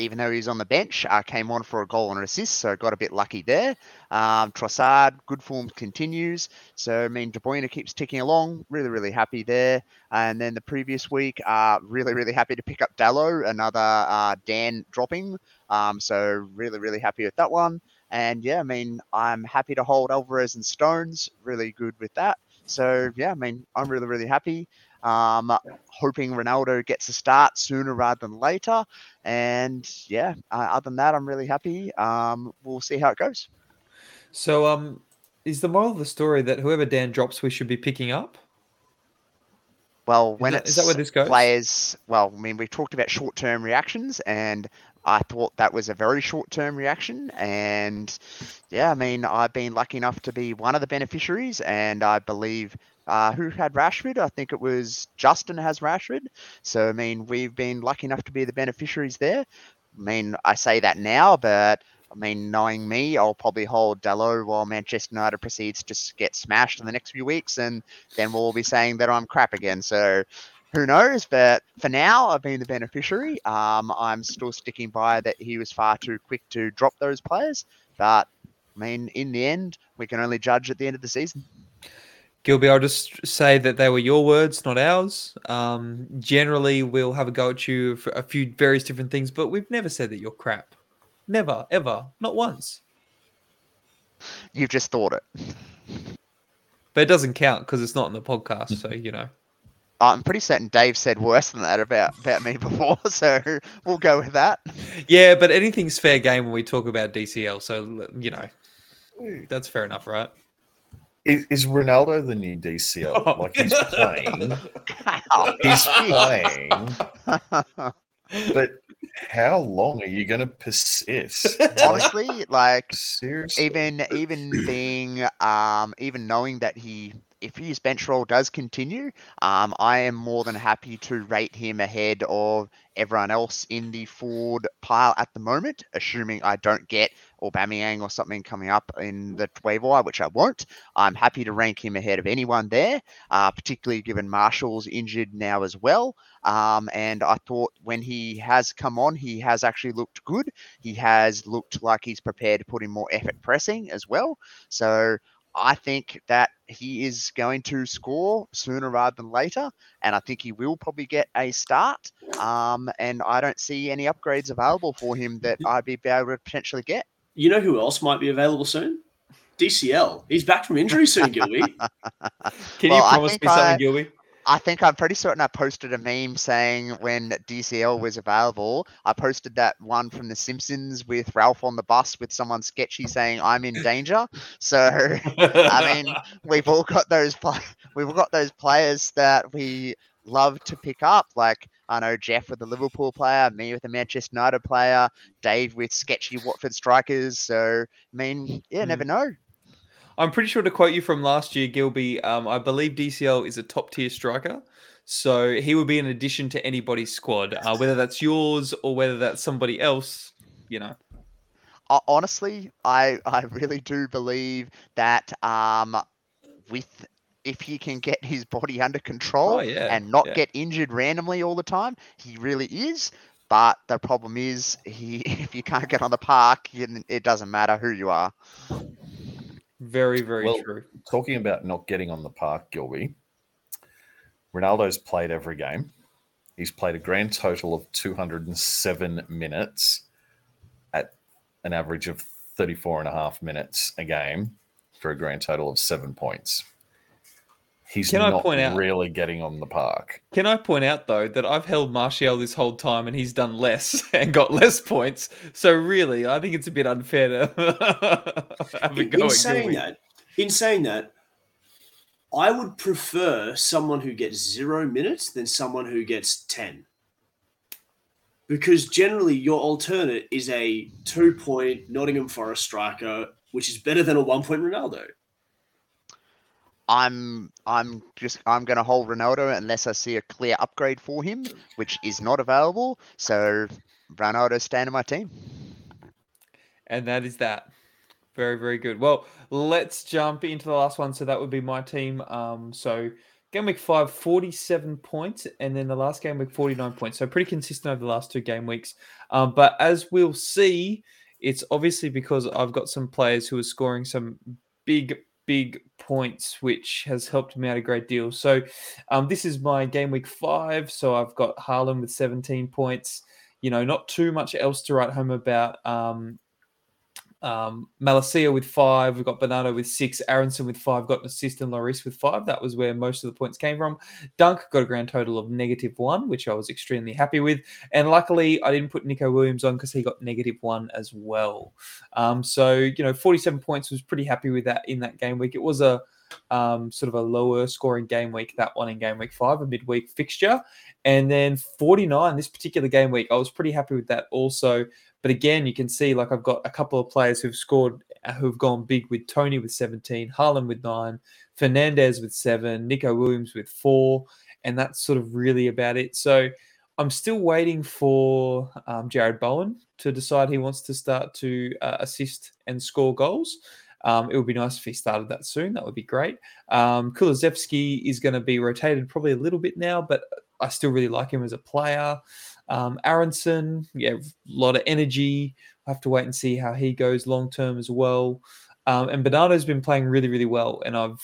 even though he was on the bench, uh, came on for a goal and an assist, so got a bit lucky there. Um, Trossard, good form continues. So, I mean, De Bruyne keeps ticking along. Really, really happy there. And then the previous week, uh, really, really happy to pick up Dalot, another uh, Dan dropping. Um, so, really, really happy with that one. And, yeah, I mean, I'm happy to hold Alvarez and Stones. Really good with that. So, yeah, I mean, I'm really, really happy. Um, hoping Ronaldo gets a start sooner rather than later. And, yeah, uh, other than that, I'm really happy. Um, we'll see how it goes. So um, is the moral of the story that whoever Dan drops, we should be picking up? Well, when is that, it's is that where this goes? Players, well, I mean, we've talked about short-term reactions, and I thought that was a very short-term reaction. And, yeah, I mean, I've been lucky enough to be one of the beneficiaries, and I believe uh, who had Rashford? I think it was Justin has Rashford. So, I mean, we've been lucky enough to be the beneficiaries there. I mean, I say that now, but... I mean, knowing me, I'll probably hold Dalot while Manchester United proceeds to get smashed in the next few weeks, and then we'll all be saying that I'm crap again. So who knows? But for now, I've been the beneficiary. Um, I'm still sticking by that he was far too quick to drop those players. But, I mean, in the end, we can only judge at the end of the season. Gilby, I'll just say that they were your words, not ours. Um, generally, we'll have a go at you for a few various different things, but we've never said that you're crap. Never, ever, not once. You've just thought it. But it doesn't count because it's not in the podcast, so, you know. I'm pretty certain Dave said worse than that about, about me before, so we'll go with that. Yeah, but anything's fair game when we talk about D C L, so, you know, that's fair enough, right? Is, is Ronaldo the new D C L? Oh. Like, he's playing. Oh. He's playing. But... how long are you going to persist? Honestly, like, seriously? even even being um even knowing that he, if his bench role does continue, um I am more than happy to rate him ahead of everyone else in the forward pile at the moment, assuming I don't get Aubameyang or something coming up in the waiver wire, which I won't. I'm happy to rank him ahead of anyone there, uh, particularly given Martial's injured now as well. Um, and I thought when he has come on, he has actually looked good. He has looked like he's prepared to put in more effort pressing as well. So I think that he is going to score sooner rather than later, and I think he will probably get a start. Um, and I don't see any upgrades available for him that I'd be able to potentially get. You know who else might be available soon? D C L. He's back from injury soon, Gilby. Can well, you promise me something, I, Gilby? I think I'm pretty certain I posted a meme saying when D C L was available, I posted that one from The Simpsons with Ralph on the bus with someone sketchy saying, "I'm in danger." So, I mean, we've all got those play- we've all got those players that we love to pick up, like, I know Jeff with the Liverpool player, me with the Manchester United player, Dave with sketchy Watford strikers. So, I mean, yeah, never know. I'm pretty sure to quote you from last year, Gilby, um, I believe D C L is a top-tier striker. So he would be an addition to anybody's squad, uh, whether that's yours or whether that's somebody else, you know. Honestly, I, I really do believe that um, with... if he can get his body under control oh, yeah, and not yeah. get injured randomly all the time, he really is. But the problem is, he if you can't get on the park, it doesn't matter who you are. Very, very well, true. Talking about not getting on the park, Gilby, Ronaldo's played every game. He's played a grand total of two hundred seven minutes at an average of thirty-four and a half minutes a game for a grand total of seven points. He's Can not out, really getting on the park. Can I point out, though, that I've held Martial this whole time and he's done less and got less points. So, really, I think it's a bit unfair to have a go at saying that, In saying that, I would prefer someone who gets zero minutes than someone who gets ten. Because generally your alternate is a two-point Nottingham Forest striker, which is better than a one-point Ronaldo. I'm I'm just I'm going to hold Ronaldo unless I see a clear upgrade for him, which is not available. So Ronaldo staying in my team. And that is that. Very, very good. Well, let's jump into the last one. So that would be my team. Um, so Game week five, forty-seven points, and then the last game week, forty-nine points. So pretty consistent over the last two game weeks. Um, but as we'll see, it's obviously because I've got some players who are scoring some big, big points, which has helped me out a great deal. So um, this is my game week five. So I've got Haaland with seventeen points. You know, not too much else to write home about. Um, Um, Malacia with five, we've got Bernardo with six, Aronson with five, got an assist, and Lloris with five. That was where most of the points came from. Dunk got a grand total of negative one, which I was extremely happy with. And luckily, I didn't put Nico Williams on because he got negative one as well. Um, so, you know, forty-seven points, was pretty happy with that in that game week. It was a um, sort of a lower scoring game week, that one in game week five, a midweek fixture. And then forty-nine, this particular game week, I was pretty happy with that also. But again, you can see, like, I've got a couple of players who've scored, who've gone big, with Tony with seventeen, Haaland with nine, Fernandez with seven, Nico Williams with four, and that's sort of really about it. So I'm still waiting for um, Jared Bowen to decide he wants to start to uh, assist and score goals. Um, it would be nice if he started that soon. That would be great. Um, Kulusevski is going to be rotated probably a little bit now, but I still really like him as a player. Um, Aronson, yeah, a lot of energy. I have to wait and see how he goes long-term as well. Um, and Bernardo's been playing really, really well, and I've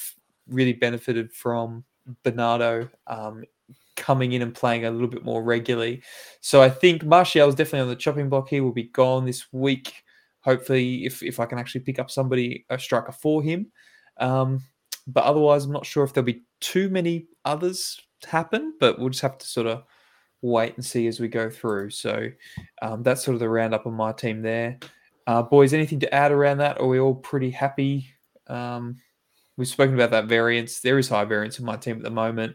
really benefited from Bernardo um, coming in and playing a little bit more regularly. So I think Martial's definitely on the chopping block. He will be gone this week, hopefully, if, if I can actually pick up somebody, a striker for him. Um, but otherwise, I'm not sure if there'll be too many others happen, but we'll just have to sort of wait and see as we go through. So um, that's sort of the roundup on my team there. Uh, boys, anything to add around that? Are we all pretty happy? Um, we've spoken about that variance. There is high variance in my team at the moment.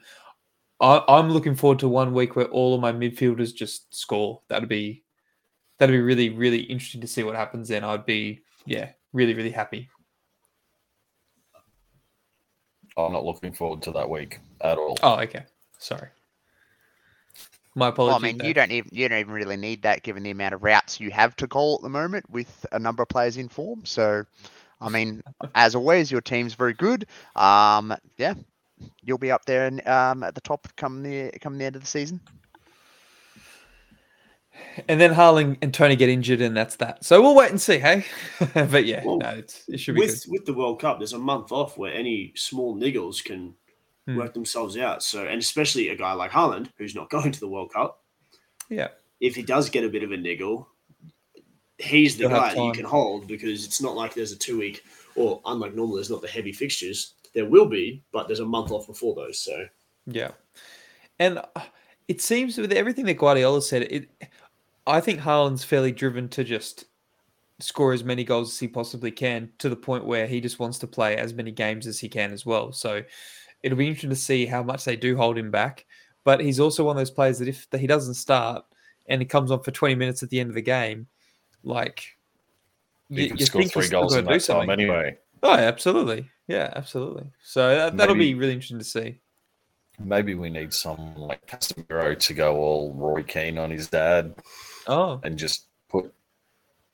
I, I'm looking forward to one week where all of my midfielders just score. That'd be that'd be really, really interesting to see what happens then. I'd be, yeah, really, really happy. I'm not looking forward to that week at all. Oh, okay. Sorry. My apologies. Well, I mean, though. you don't even you don't even really need that, given the amount of routes you have to call at the moment with a number of players in form. So, I mean, as always, your team's very good. Um, yeah, you'll be up there and um, at the top come the come the end of the season. And then Haaland and Tony get injured, and that's that. So we'll wait and see, hey? But yeah, well, no, it's, it should be with, good. With the World Cup, there's a month off where any small niggles can hmm. work themselves out. So, and especially a guy like Haaland, who's not going to the World Cup. Yeah. If he does get a bit of a niggle, he's the You'll guy that you can hold, because it's not like there's a two-week, or unlike normal, there's not the heavy fixtures. There will be, but there's a month off before those. So yeah. And it seems with everything that Guardiola said, it... I think Haaland's fairly driven to just score as many goals as he possibly can, to the point where he just wants to play as many games as he can as well. So it'll be interesting to see how much they do hold him back. But he's also one of those players that if he doesn't start and he comes on for twenty minutes at the end of the game, like, you, you can score three goals in that time anyway. Oh, absolutely. Yeah, absolutely. So that, that'll Maybe. be really interesting to see. Maybe we need someone like Casemiro to go all Roy Keane on his dad, oh, and just put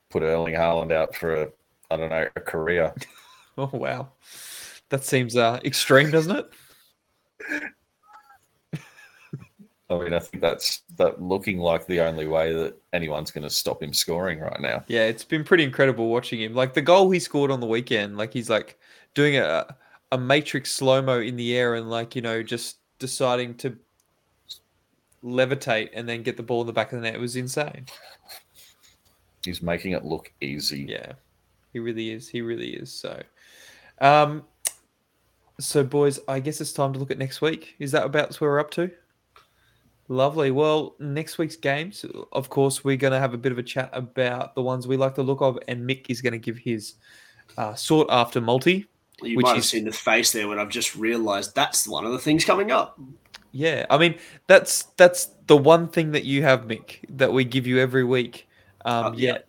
put Erling Haaland out for a I don't know a career. Oh wow, that seems uh, extreme, doesn't it? I mean, I think that's that looking like the only way that anyone's going to stop him scoring right now. Yeah, it's been pretty incredible watching him. Like the goal he scored on the weekend, like he's like doing a a matrix slow mo in the air and like you know just. deciding to levitate and then get the ball in the back of the net. It was insane. He's making it look easy. Yeah, he really is. He really is. So, um, so boys, I guess it's time to look at next week. Is that about where we're up to? Lovely. Well, next week's games, of course, we're going to have a bit of a chat about the ones we like the look of, and Mick is going to give his uh, sought-after multi. You Which might have is, seen the face there when I've just realised that's one of the things coming up. Yeah, I mean, that's that's the one thing that you have, Mick, that we give you every week. Um, uh, yeah.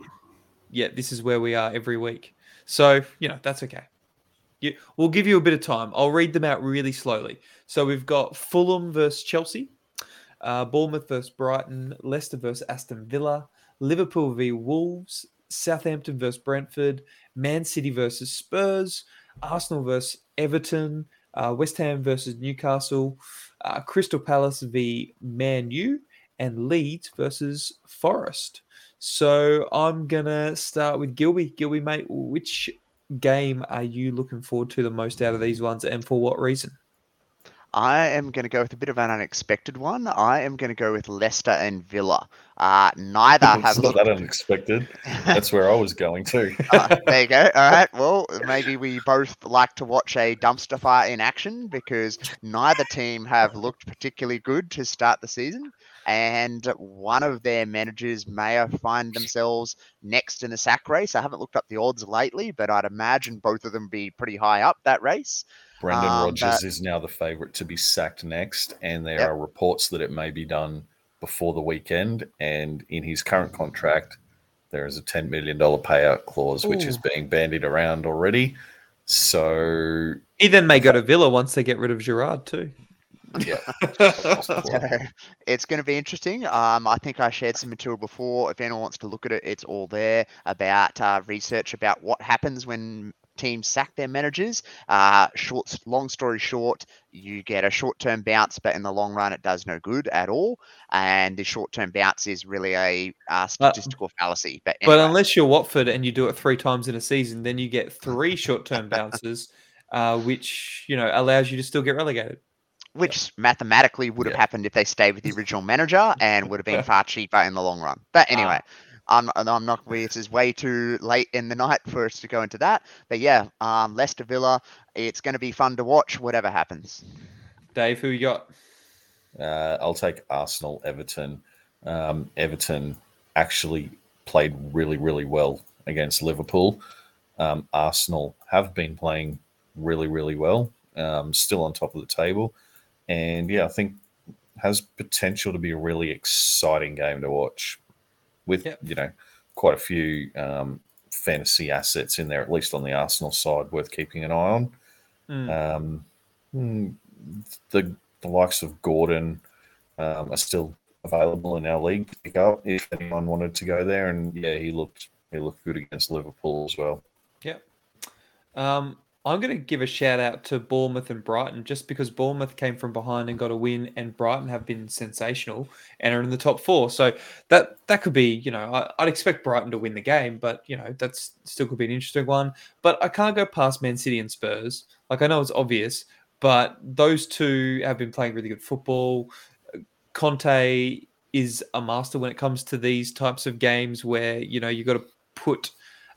yeah, this is where we are every week. So, you know, that's okay. You, we'll give you a bit of time. I'll read them out really slowly. So we've got Fulham versus Chelsea, uh, Bournemouth versus Brighton, Leicester versus Aston Villa, Liverpool v Wolves, Southampton versus Brentford, Man City versus Spurs, Arsenal versus Everton, uh, West Ham versus Newcastle, uh, Crystal Palace v Man U, and Leeds versus Forest. So I'm going to start with Gilby. Gilby, mate, which game are you looking forward to the most out of these ones, and for what reason? I am going to go with a bit of an unexpected one. I am going to go with Leicester and Villa. Uh, neither it's have... It's not looked... that unexpected. That's where I was going to. uh, there you go. All right. Well, maybe we both like to watch a dumpster fire in action, because neither team have looked particularly good to start the season. And one of their managers may find themselves next in the sack race. I haven't looked up the odds lately, but I'd imagine both of them be pretty high up that race. Brendan um, Rodgers but... is now the favourite to be sacked next, and there yep. are reports that it may be done before the weekend. And in his current contract, there is a ten million dollars payout clause, Ooh. which is being bandied around already. So he then may go to Villa once they get rid of Gerrard too. Yeah, so it's going to be interesting. Um, I think I shared some material before. If anyone wants to look at it, it's all there about uh, research about what happens when teams sack their managers. Uh, short, long story short, you get a short-term bounce, but in the long run, it does no good at all. And the short-term bounce is really a uh, statistical but, fallacy. But, anyway. but unless you're Watford and you do it three times in a season, then you get three short-term bounces, uh, which you know allows you to still get relegated. Which yeah. mathematically would have yeah. happened if they stayed with the original manager, and would have been far cheaper in the long run. But anyway. Uh, I'm, I'm not. It is way too late in the night for us to go into that. But yeah, um, Leicester Villa. It's going to be fun to watch. Whatever happens. Dave, who you got? Uh, I'll take Arsenal. Everton. Um, Everton actually played really, really well against Liverpool. Um, Arsenal have been playing really, really well. Um, still on top of the table, and yeah, I think has potential to be a really exciting game to watch. With, yep. you know, quite a few um, fantasy assets in there, at least on the Arsenal side, worth keeping an eye on. Mm. Um, the, the likes of Gordon um, are still available in our league to pick up if anyone wanted to go there. And, yeah, he looked he looked good against Liverpool as well. Yeah. Um, I'm going to give a shout-out to Bournemouth and Brighton, just because Bournemouth came from behind and got a win, and Brighton have been sensational and are in the top four. So that that could be, you know, I, I'd expect Brighton to win the game, but, you know, that's still could be an interesting one. But I can't go past Man City and Spurs. Like, I know it's obvious, but those two have been playing really good football. Conte is a master when it comes to these types of games where, you know, you've got to put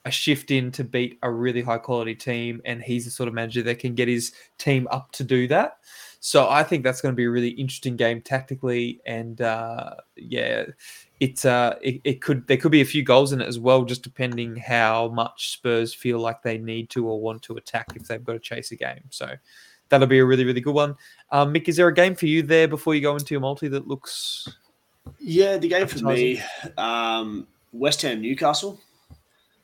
a shift in to beat a really high quality team, and he's the sort of manager that can get his team up to do that. So I think that's going to be a really interesting game tactically, and uh, yeah, it's uh, it, it could there could be a few goals in it as well, just depending how much Spurs feel like they need to or want to attack if they've got to chase a game. So that'll be a really really good one. Um, Mick, is there a game for you there before you go into your multi that looks? Yeah, the game for me, um, West Ham Newcastle.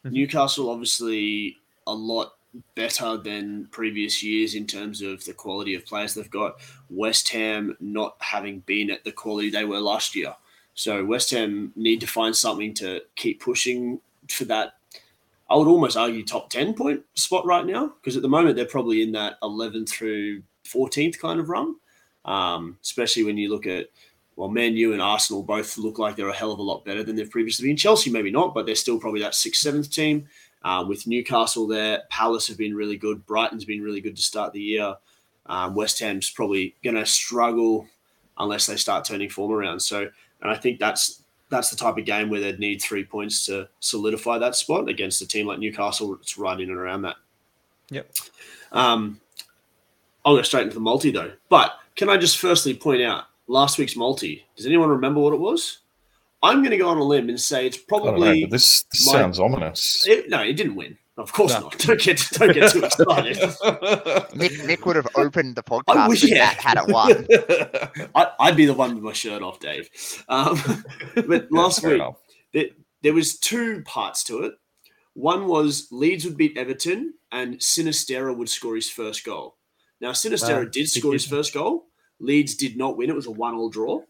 Newcastle, obviously, a lot better than previous years in terms of the quality of players they've got. West Ham not having been at the quality they were last year. So West Ham need to find something to keep pushing for that, I would almost argue, top ten point spot right now, because at the moment they're probably in that eleventh through fourteenth kind of run, um, especially when you look at, well, Man U and Arsenal both look like they're a hell of a lot better than they've previously been. Chelsea, maybe not, but they're still probably that sixth, seventh team. Uh, with Newcastle there, Palace have been really good. Brighton's been really good to start the year. Um, West Ham's probably going to struggle unless they start turning form around. So, and I think that's that's the type of game where they'd need three points to solidify that spot against a team like Newcastle. It's right in and around that. Yep. Um, I'll go straight into the multi, though. But can I just firstly point out, last week's multi, does anyone remember what it was? I'm going to go on a limb and say it's probably... I don't know, but this this my, sounds ominous. It, no, it didn't win. Of course no. not. Don't get, don't get too excited. Nick, Nick would have opened the podcast I, well, if yeah. that had it won. I, I'd be the one with my shirt off, Dave. Um, but last week, it, there was two parts to it. One was Leeds would beat Everton and Sinisterra would score his first goal. Now, Sinisterra well, did score his first goal. Leeds did not win. It was a one-all draw.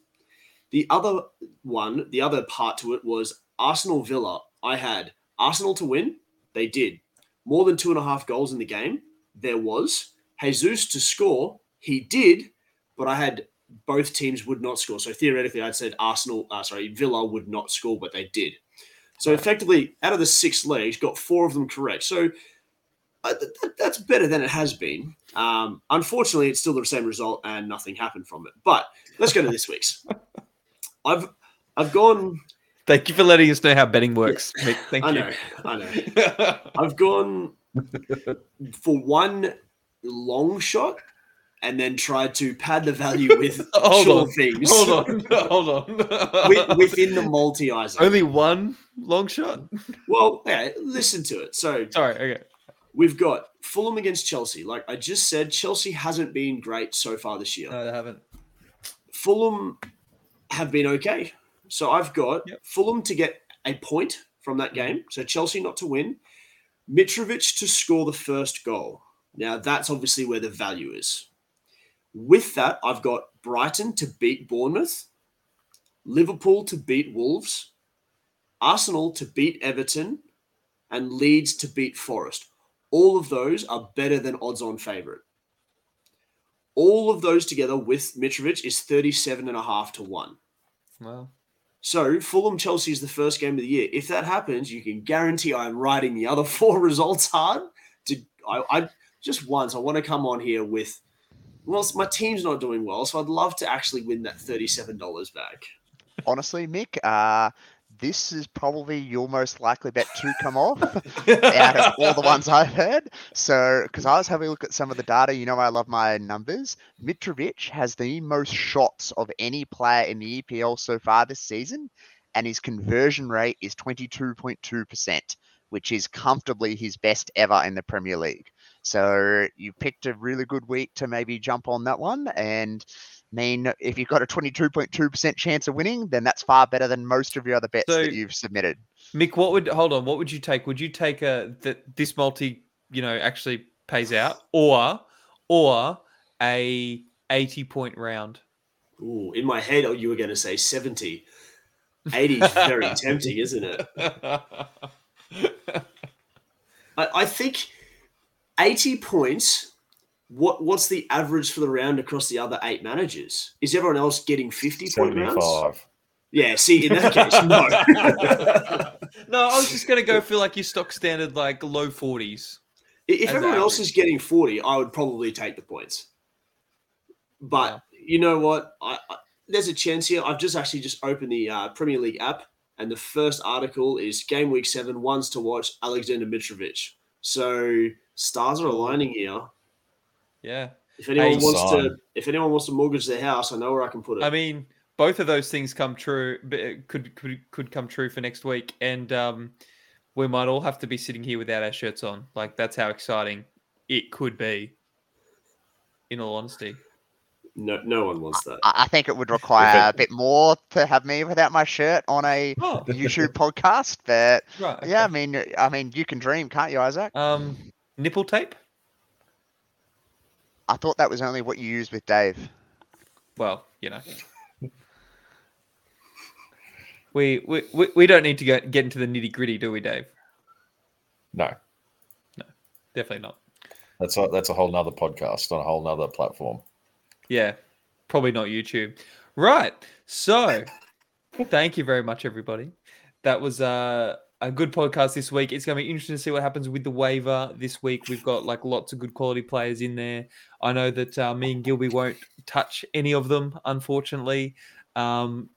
The other one, the other part to it was Arsenal Villa. I had Arsenal to win. They did. More than two and a half goals in the game. There was. Jesus to score. He did, but I had both teams would not score. So theoretically, I'd said Arsenal, uh, sorry, Villa would not score, but they did. So effectively, out of the six legs, got four of them correct. So uh, th- that's better than it has been. Um, unfortunately, it's still the same result and nothing happened from it. But let's go to this week's. I've I've gone... Thank you for letting us know how betting works. Thank I you. know, I know. I've gone for one long shot and then tried to pad the value with hold sure on. things. Hold on, hold on. Within the multi-iser. Only one long shot? Well, yeah, listen to it. So, Sorry, okay. We've got Fulham against Chelsea. Like I just said, Chelsea hasn't been great so far this year. No, they haven't. Fulham have been okay. So I've got yep. Fulham to get a point from that game. So Chelsea not to win. Mitrovic to score the first goal. Now, that's obviously where the value is. With that, I've got Brighton to beat Bournemouth. Liverpool to beat Wolves. Arsenal to beat Everton. And Leeds to beat Forest. All of those are better than odds-on favourite. All of those together with Mitrovic is thirty-seven and a half to one. Wow. So Fulham Chelsea is the first game of the year. If that happens, you can guarantee I'm riding the other four results hard. To I, I just once I want to come on here with, well, my team's not doing well, so I'd love to actually win that thirty-seven dollars back. Honestly, Mick, uh, this is probably your most likely bet to come off out of all the ones I've heard. So, because I was having a look at some of the data, you know I love my numbers. Mitrovic has the most shots of any player in the E P L so far this season, and his conversion rate is twenty-two point two percent, which is comfortably his best ever in the Premier League. So you picked a really good week to maybe jump on that one. And I mean, if you've got a twenty-two point two percent chance of winning, then that's far better than most of your other bets so, that you've submitted. Mick, what would, hold on, what would you take? Would you take a, that this multi, you know, actually pays out or, or a eighty point round? Ooh, in my head, you were going to say seventy. eighty is very tempting, isn't it? I, I think... eighty points, what, what's the average for the round across the other eight managers? Is everyone else getting fifty-point rounds? Yeah, see, in that case, no. No, I was just going to go for like your stock standard, like low forties. If everyone else is getting forty, I would probably take the points. But wow. You know what? I, I, there's a chance here. I've just actually just opened the uh, Premier League app, and the first article is Game Week seven, ones to watch, Alexander Mitrovic. So... stars are aligning here. Yeah. If anyone hey, wants son. to, if anyone wants to mortgage their house, I know where I can put it. I mean, both of those things come true. Could could could come true for next week, and um, we might all have to be sitting here without our shirts on. Like that's how exciting it could be. In all honesty. No, no one wants that. I, I think it would require a bit more to have me without my shirt on a oh. YouTube podcast. But right, okay. yeah, I mean, I mean, you can dream, can't you, Isaac? Um. Nipple tape? I thought that was only what you used with Dave. Well, you know. we, we we we don't need to get, get into the nitty-gritty, do we, Dave? No. No, definitely not. That's a, that's a whole nother podcast on a whole nother platform. Yeah, probably not YouTube. Right, so thank you very much, everybody. That was... uh. A good podcast this week. It's going to be interesting to see what happens with the waiver this week. We've got like lots of good quality players in there. I know that uh, me and Gilby won't touch any of them, unfortunately. Um,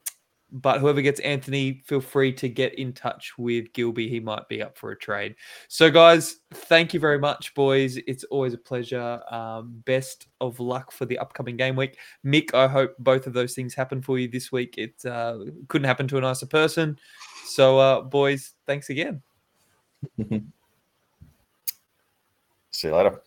but whoever gets Antony, feel free to get in touch with Gilby. He might be up for a trade. So guys, thank you very much, boys. It's always a pleasure. Um, best of luck for the upcoming game week. Mick, I hope both of those things happen for you this week. It uh, couldn't happen to a nicer person. So, uh, boys, thanks again. See you later.